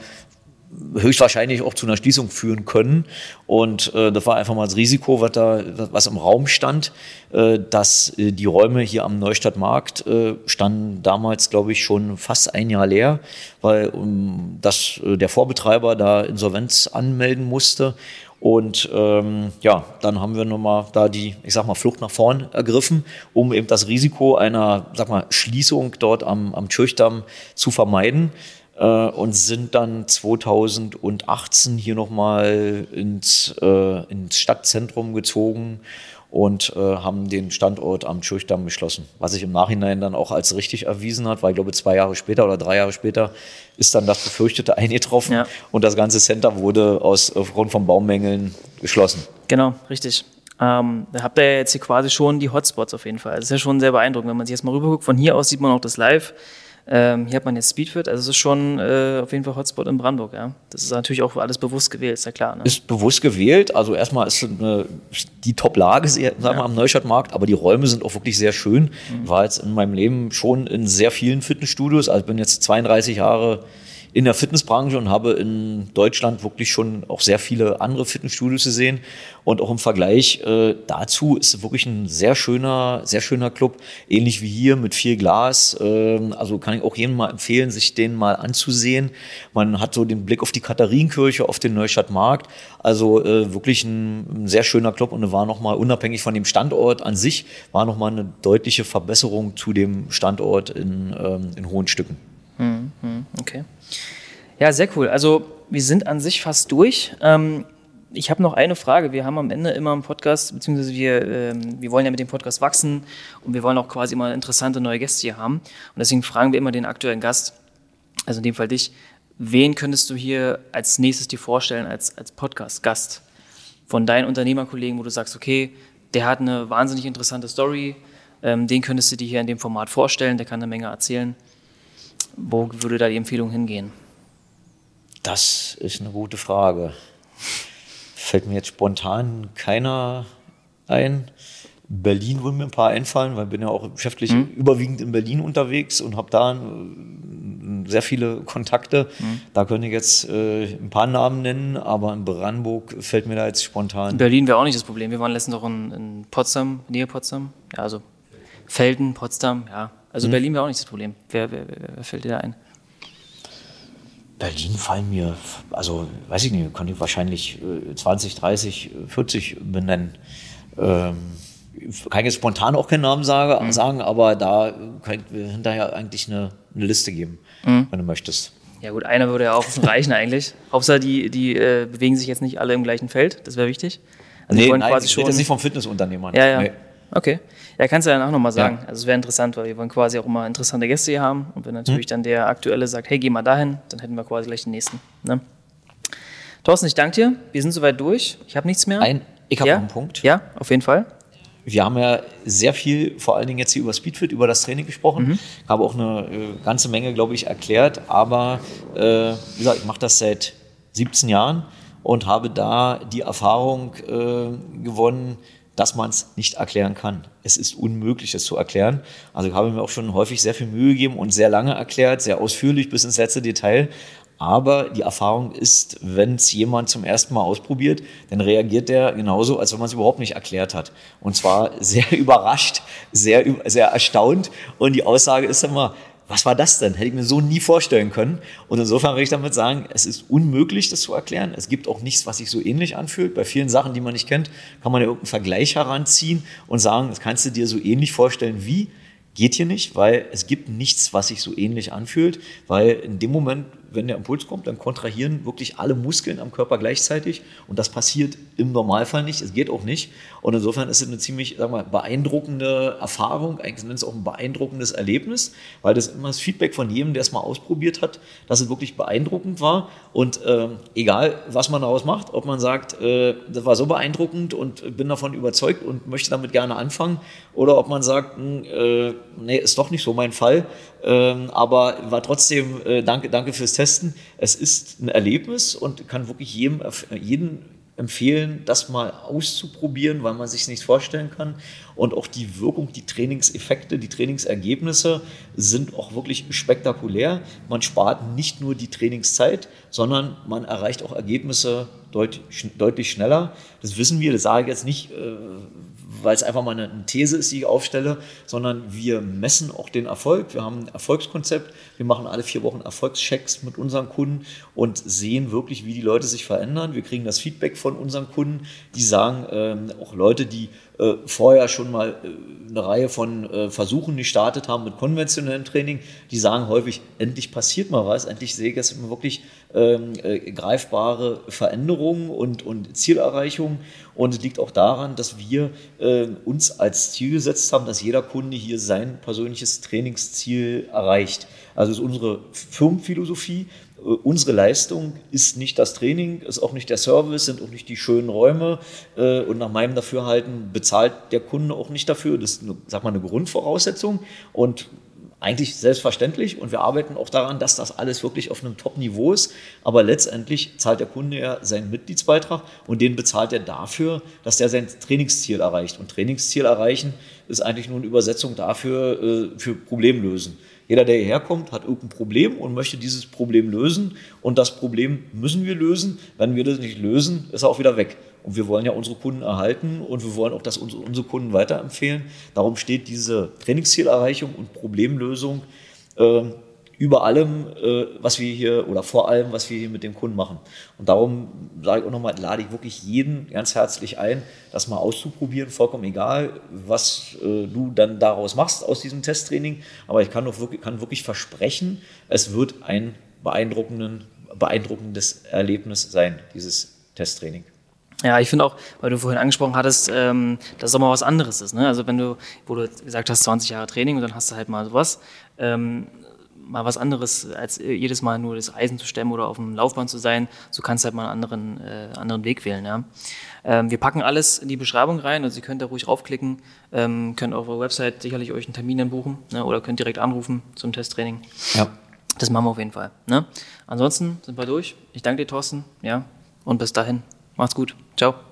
höchstwahrscheinlich auch zu einer Schließung führen können. Und äh, das war einfach mal das Risiko, was, da, was im Raum stand, äh, dass äh, die Räume hier am Neustadtmarkt äh, standen damals, glaube ich, schon fast ein Jahr leer, weil um, dass, äh, der Vorbetreiber da Insolvenz anmelden musste. Und ähm, ja, dann haben wir nochmal da die, ich sag mal, Flucht nach vorn ergriffen, um eben das Risiko einer, sag mal, Schließung dort am, am Tschirchdamm zu vermeiden. Und sind dann zweitausendachtzehn hier nochmal ins, äh, ins Stadtzentrum gezogen und äh, haben den Standort am Tschirchdamm beschlossen. Was sich im Nachhinein dann auch als richtig erwiesen hat, weil ich glaube zwei Jahre später oder drei Jahre später ist dann das Befürchtete eingetroffen, ja. Und das ganze Center wurde aus, aufgrund von Baumängeln geschlossen. Genau, richtig. Ähm, da habt ihr ja jetzt hier quasi schon die Hotspots auf jeden Fall. Das ist ja schon sehr beeindruckend, wenn man sich jetzt mal rüberguckt. Von hier aus sieht man auch das Live. Ähm, hier hat man jetzt SPEED.FIT, also es ist schon äh, auf jeden Fall Hotspot in Brandenburg, ja. Das ist natürlich auch alles bewusst gewählt, ist ja klar. Ne? Ist bewusst gewählt, also erstmal ist eine, die Top-Lage, sagen wir, ja, am Neustadtmarkt, aber die Räume sind auch wirklich sehr schön. Mhm. War jetzt in meinem Leben schon in sehr vielen Fitnessstudios, also ich bin jetzt zweiunddreißig Jahre in der Fitnessbranche und habe in Deutschland wirklich schon auch sehr viele andere Fitnessstudios gesehen. Und auch im Vergleich äh, dazu ist wirklich ein sehr schöner, sehr schöner Club, ähnlich wie hier mit viel Glas. Ähm, also kann ich auch jedem mal empfehlen, sich den mal anzusehen. Man hat so den Blick auf die Katharinenkirche, auf den Neustadtmarkt. Also äh, wirklich ein, ein sehr schöner Club und war nochmal, unabhängig von dem Standort an sich, war nochmal eine deutliche Verbesserung zu dem Standort in, ähm, in Hohenstücken. Okay. Ja, sehr cool. Also wir sind an sich fast durch. Ähm, ich habe noch eine Frage. Wir haben am Ende immer einen Podcast, beziehungsweise wir, ähm, wir wollen ja mit dem Podcast wachsen und wir wollen auch quasi immer interessante neue Gäste hier haben. Und deswegen fragen wir immer den aktuellen Gast, also in dem Fall dich, wen könntest du hier als nächstes dir vorstellen als, als Podcast-Gast von deinen Unternehmerkollegen, wo du sagst, okay, der hat eine wahnsinnig interessante Story. Ähm, den könntest du dir hier in dem Format vorstellen, der kann eine Menge erzählen. Wo würde da die Empfehlung hingehen? Das ist eine gute Frage. Fällt mir jetzt spontan keiner ein. Berlin würden mir ein paar einfallen, weil ich bin ja auch geschäftlich mhm. überwiegend in Berlin unterwegs und habe da sehr viele Kontakte. Mhm. Da könnte ich jetzt äh, ein paar Namen nennen, aber in Brandenburg fällt mir da jetzt spontan... Berlin wäre auch nicht das Problem. Wir waren letztens noch in, in Potsdam, Nähe Potsdam, ja, also Felden, Potsdam, ja. Also mhm. Berlin wäre auch nicht das Problem. Wer, wer, wer fällt dir da ein? Berlin fallen mir, also weiß ich nicht, kann ich wahrscheinlich äh, zwanzig, dreißig, vierzig benennen. Ähm, kann ich jetzt spontan auch keinen Namen sage, mhm. sagen, aber da kann ich hinterher eigentlich eine, eine Liste geben, mhm. wenn du möchtest. Ja gut, einer würde ja auch reichen eigentlich. Hauptsache, die, die äh, bewegen sich jetzt nicht alle im gleichen Feld, das wäre wichtig. Also nee, nein, quasi ich schon... rede jetzt nicht vom Fitnessunternehmer. Ja, ja. Nee. Okay, ja, kannst du ja danach nochmal sagen. Ja. Also es wäre interessant, weil wir wollen quasi auch immer interessante Gäste hier haben. Und wenn natürlich mhm. dann der Aktuelle sagt, hey, geh mal dahin, dann hätten wir quasi gleich den nächsten. Ne? Thorsten, ich danke dir. Wir sind soweit durch. Ich habe nichts mehr. Ein, ich habe ja? einen Punkt. Ja, auf jeden Fall. Wir haben ja sehr viel, vor allen Dingen jetzt hier über SpeedFit, über das Training gesprochen. Mhm. Ich habe auch eine äh, ganze Menge, glaube ich, erklärt. Aber äh, wie gesagt, ich mache das seit siebzehn Jahren und habe da die Erfahrung äh, gewonnen, dass man es nicht erklären kann. Es ist unmöglich, es zu erklären. Also ich habe mir auch schon häufig sehr viel Mühe gegeben und sehr lange erklärt, sehr ausführlich bis ins letzte Detail. Aber die Erfahrung ist, wenn es jemand zum ersten Mal ausprobiert, dann reagiert der genauso, als wenn man es überhaupt nicht erklärt hat. Und zwar sehr überrascht, sehr, sehr erstaunt. Und die Aussage ist immer, was war das denn? Hätte ich mir so nie vorstellen können. Und insofern will ich damit sagen, es ist unmöglich, das zu erklären. Es gibt auch nichts, was sich so ähnlich anfühlt. Bei vielen Sachen, die man nicht kennt, kann man ja irgendeinen Vergleich heranziehen und sagen, das kannst du dir so ähnlich vorstellen wie, geht hier nicht, weil es gibt nichts, was sich so ähnlich anfühlt. Weil in dem Moment, wenn der Impuls kommt, dann kontrahieren wirklich alle Muskeln am Körper gleichzeitig. Und das passiert im Normalfall nicht. Es geht auch nicht. Und insofern ist es eine ziemlich, sagen wir mal, beeindruckende Erfahrung. Eigentlich nennt es auch ein beeindruckendes Erlebnis, weil das immer das Feedback von jedem, der es mal ausprobiert hat, dass es wirklich beeindruckend war. Und äh, egal, was man daraus macht, ob man sagt, äh, das war so beeindruckend und bin davon überzeugt und möchte damit gerne anfangen. Oder ob man sagt, mh, äh, nee, ist doch nicht so mein Fall. Ähm, aber war trotzdem, äh, danke, danke fürs Testen. Es ist ein Erlebnis und kann wirklich jedem, jedem empfehlen, das mal auszuprobieren, weil man sich es nicht vorstellen kann. Und auch die Wirkung, die Trainingseffekte, die Trainingsergebnisse sind auch wirklich spektakulär. Man spart nicht nur die Trainingszeit, sondern man erreicht auch Ergebnisse deut, sch, deutlich schneller. Das wissen wir, das sage ich jetzt nicht, äh, weil es einfach mal eine, eine These ist, die ich aufstelle, sondern wir messen auch den Erfolg. Wir haben ein Erfolgskonzept, wir machen alle vier Wochen Erfolgschecks mit unseren Kunden und sehen wirklich, wie die Leute sich verändern. Wir kriegen das Feedback von unseren Kunden, die sagen, ähm, auch Leute, die äh, vorher schon mal äh, eine Reihe von äh, Versuchen gestartet haben mit konventionellem Training, die sagen häufig, endlich passiert mal was, endlich sehe ich jetzt immer wirklich ähm, äh, greifbare Veränderungen und, und Zielerreichungen. Und es liegt auch daran, dass wir äh, uns als Ziel gesetzt haben, dass jeder Kunde hier sein persönliches Trainingsziel erreicht. Also ist unsere Firmenphilosophie, äh, unsere Leistung ist nicht das Training, ist auch nicht der Service, sind auch nicht die schönen Räume. Äh, und nach meinem Dafürhalten bezahlt der Kunde auch nicht dafür. Das ist eine, sag mal, eine Grundvoraussetzung und eigentlich selbstverständlich. Und wir arbeiten auch daran, dass das alles wirklich auf einem Top-Niveau ist. Aber letztendlich zahlt der Kunde ja seinen Mitgliedsbeitrag und den bezahlt er dafür, dass der sein Trainingsziel erreicht. Und Trainingsziel erreichen ist eigentlich nur eine Übersetzung dafür, äh, für Problemlösen. Jeder, der hierher kommt, hat irgendein Problem und möchte dieses Problem lösen. Und das Problem müssen wir lösen. Wenn wir das nicht lösen, ist er auch wieder weg. Und wir wollen ja unsere Kunden erhalten und wir wollen auch, dass unsere, unsere Kunden weiterempfehlen. Darum steht diese Trainingszielerreichung und Problemlösung äh, über allem, äh, was wir hier oder vor allem, was wir hier mit dem Kunden machen. Und darum sage ich auch nochmal, lade ich wirklich jeden ganz herzlich ein, das mal auszuprobieren, vollkommen egal, was äh, du dann daraus machst aus diesem Testtraining. Aber ich kann, doch wirklich, kann wirklich versprechen, es wird ein beeindruckenden, beeindruckendes Erlebnis sein, dieses Testtraining. Ja, ich finde auch, weil du vorhin angesprochen hattest, ähm, dass es auch mal was anderes ist. Ne? Also wenn du, wo du gesagt hast, zwanzig Jahre Training und dann hast du halt mal sowas. Ähm, mal was anderes, als jedes Mal nur das Eisen zu stemmen oder auf dem Laufband zu sein. So kannst du halt mal einen anderen, äh, anderen Weg wählen. Ja. Ähm, wir packen alles in die Beschreibung rein, also ihr könnt da ruhig raufklicken, ähm, könnt auf der Website sicherlich euch einen Termin dann buchen, ne, oder könnt direkt anrufen zum Testtraining. Ja. Das machen wir auf jeden Fall. Ne? Ansonsten sind wir durch. Ich danke dir, Thorsten. Ja, und bis dahin. Macht's gut. Ciao.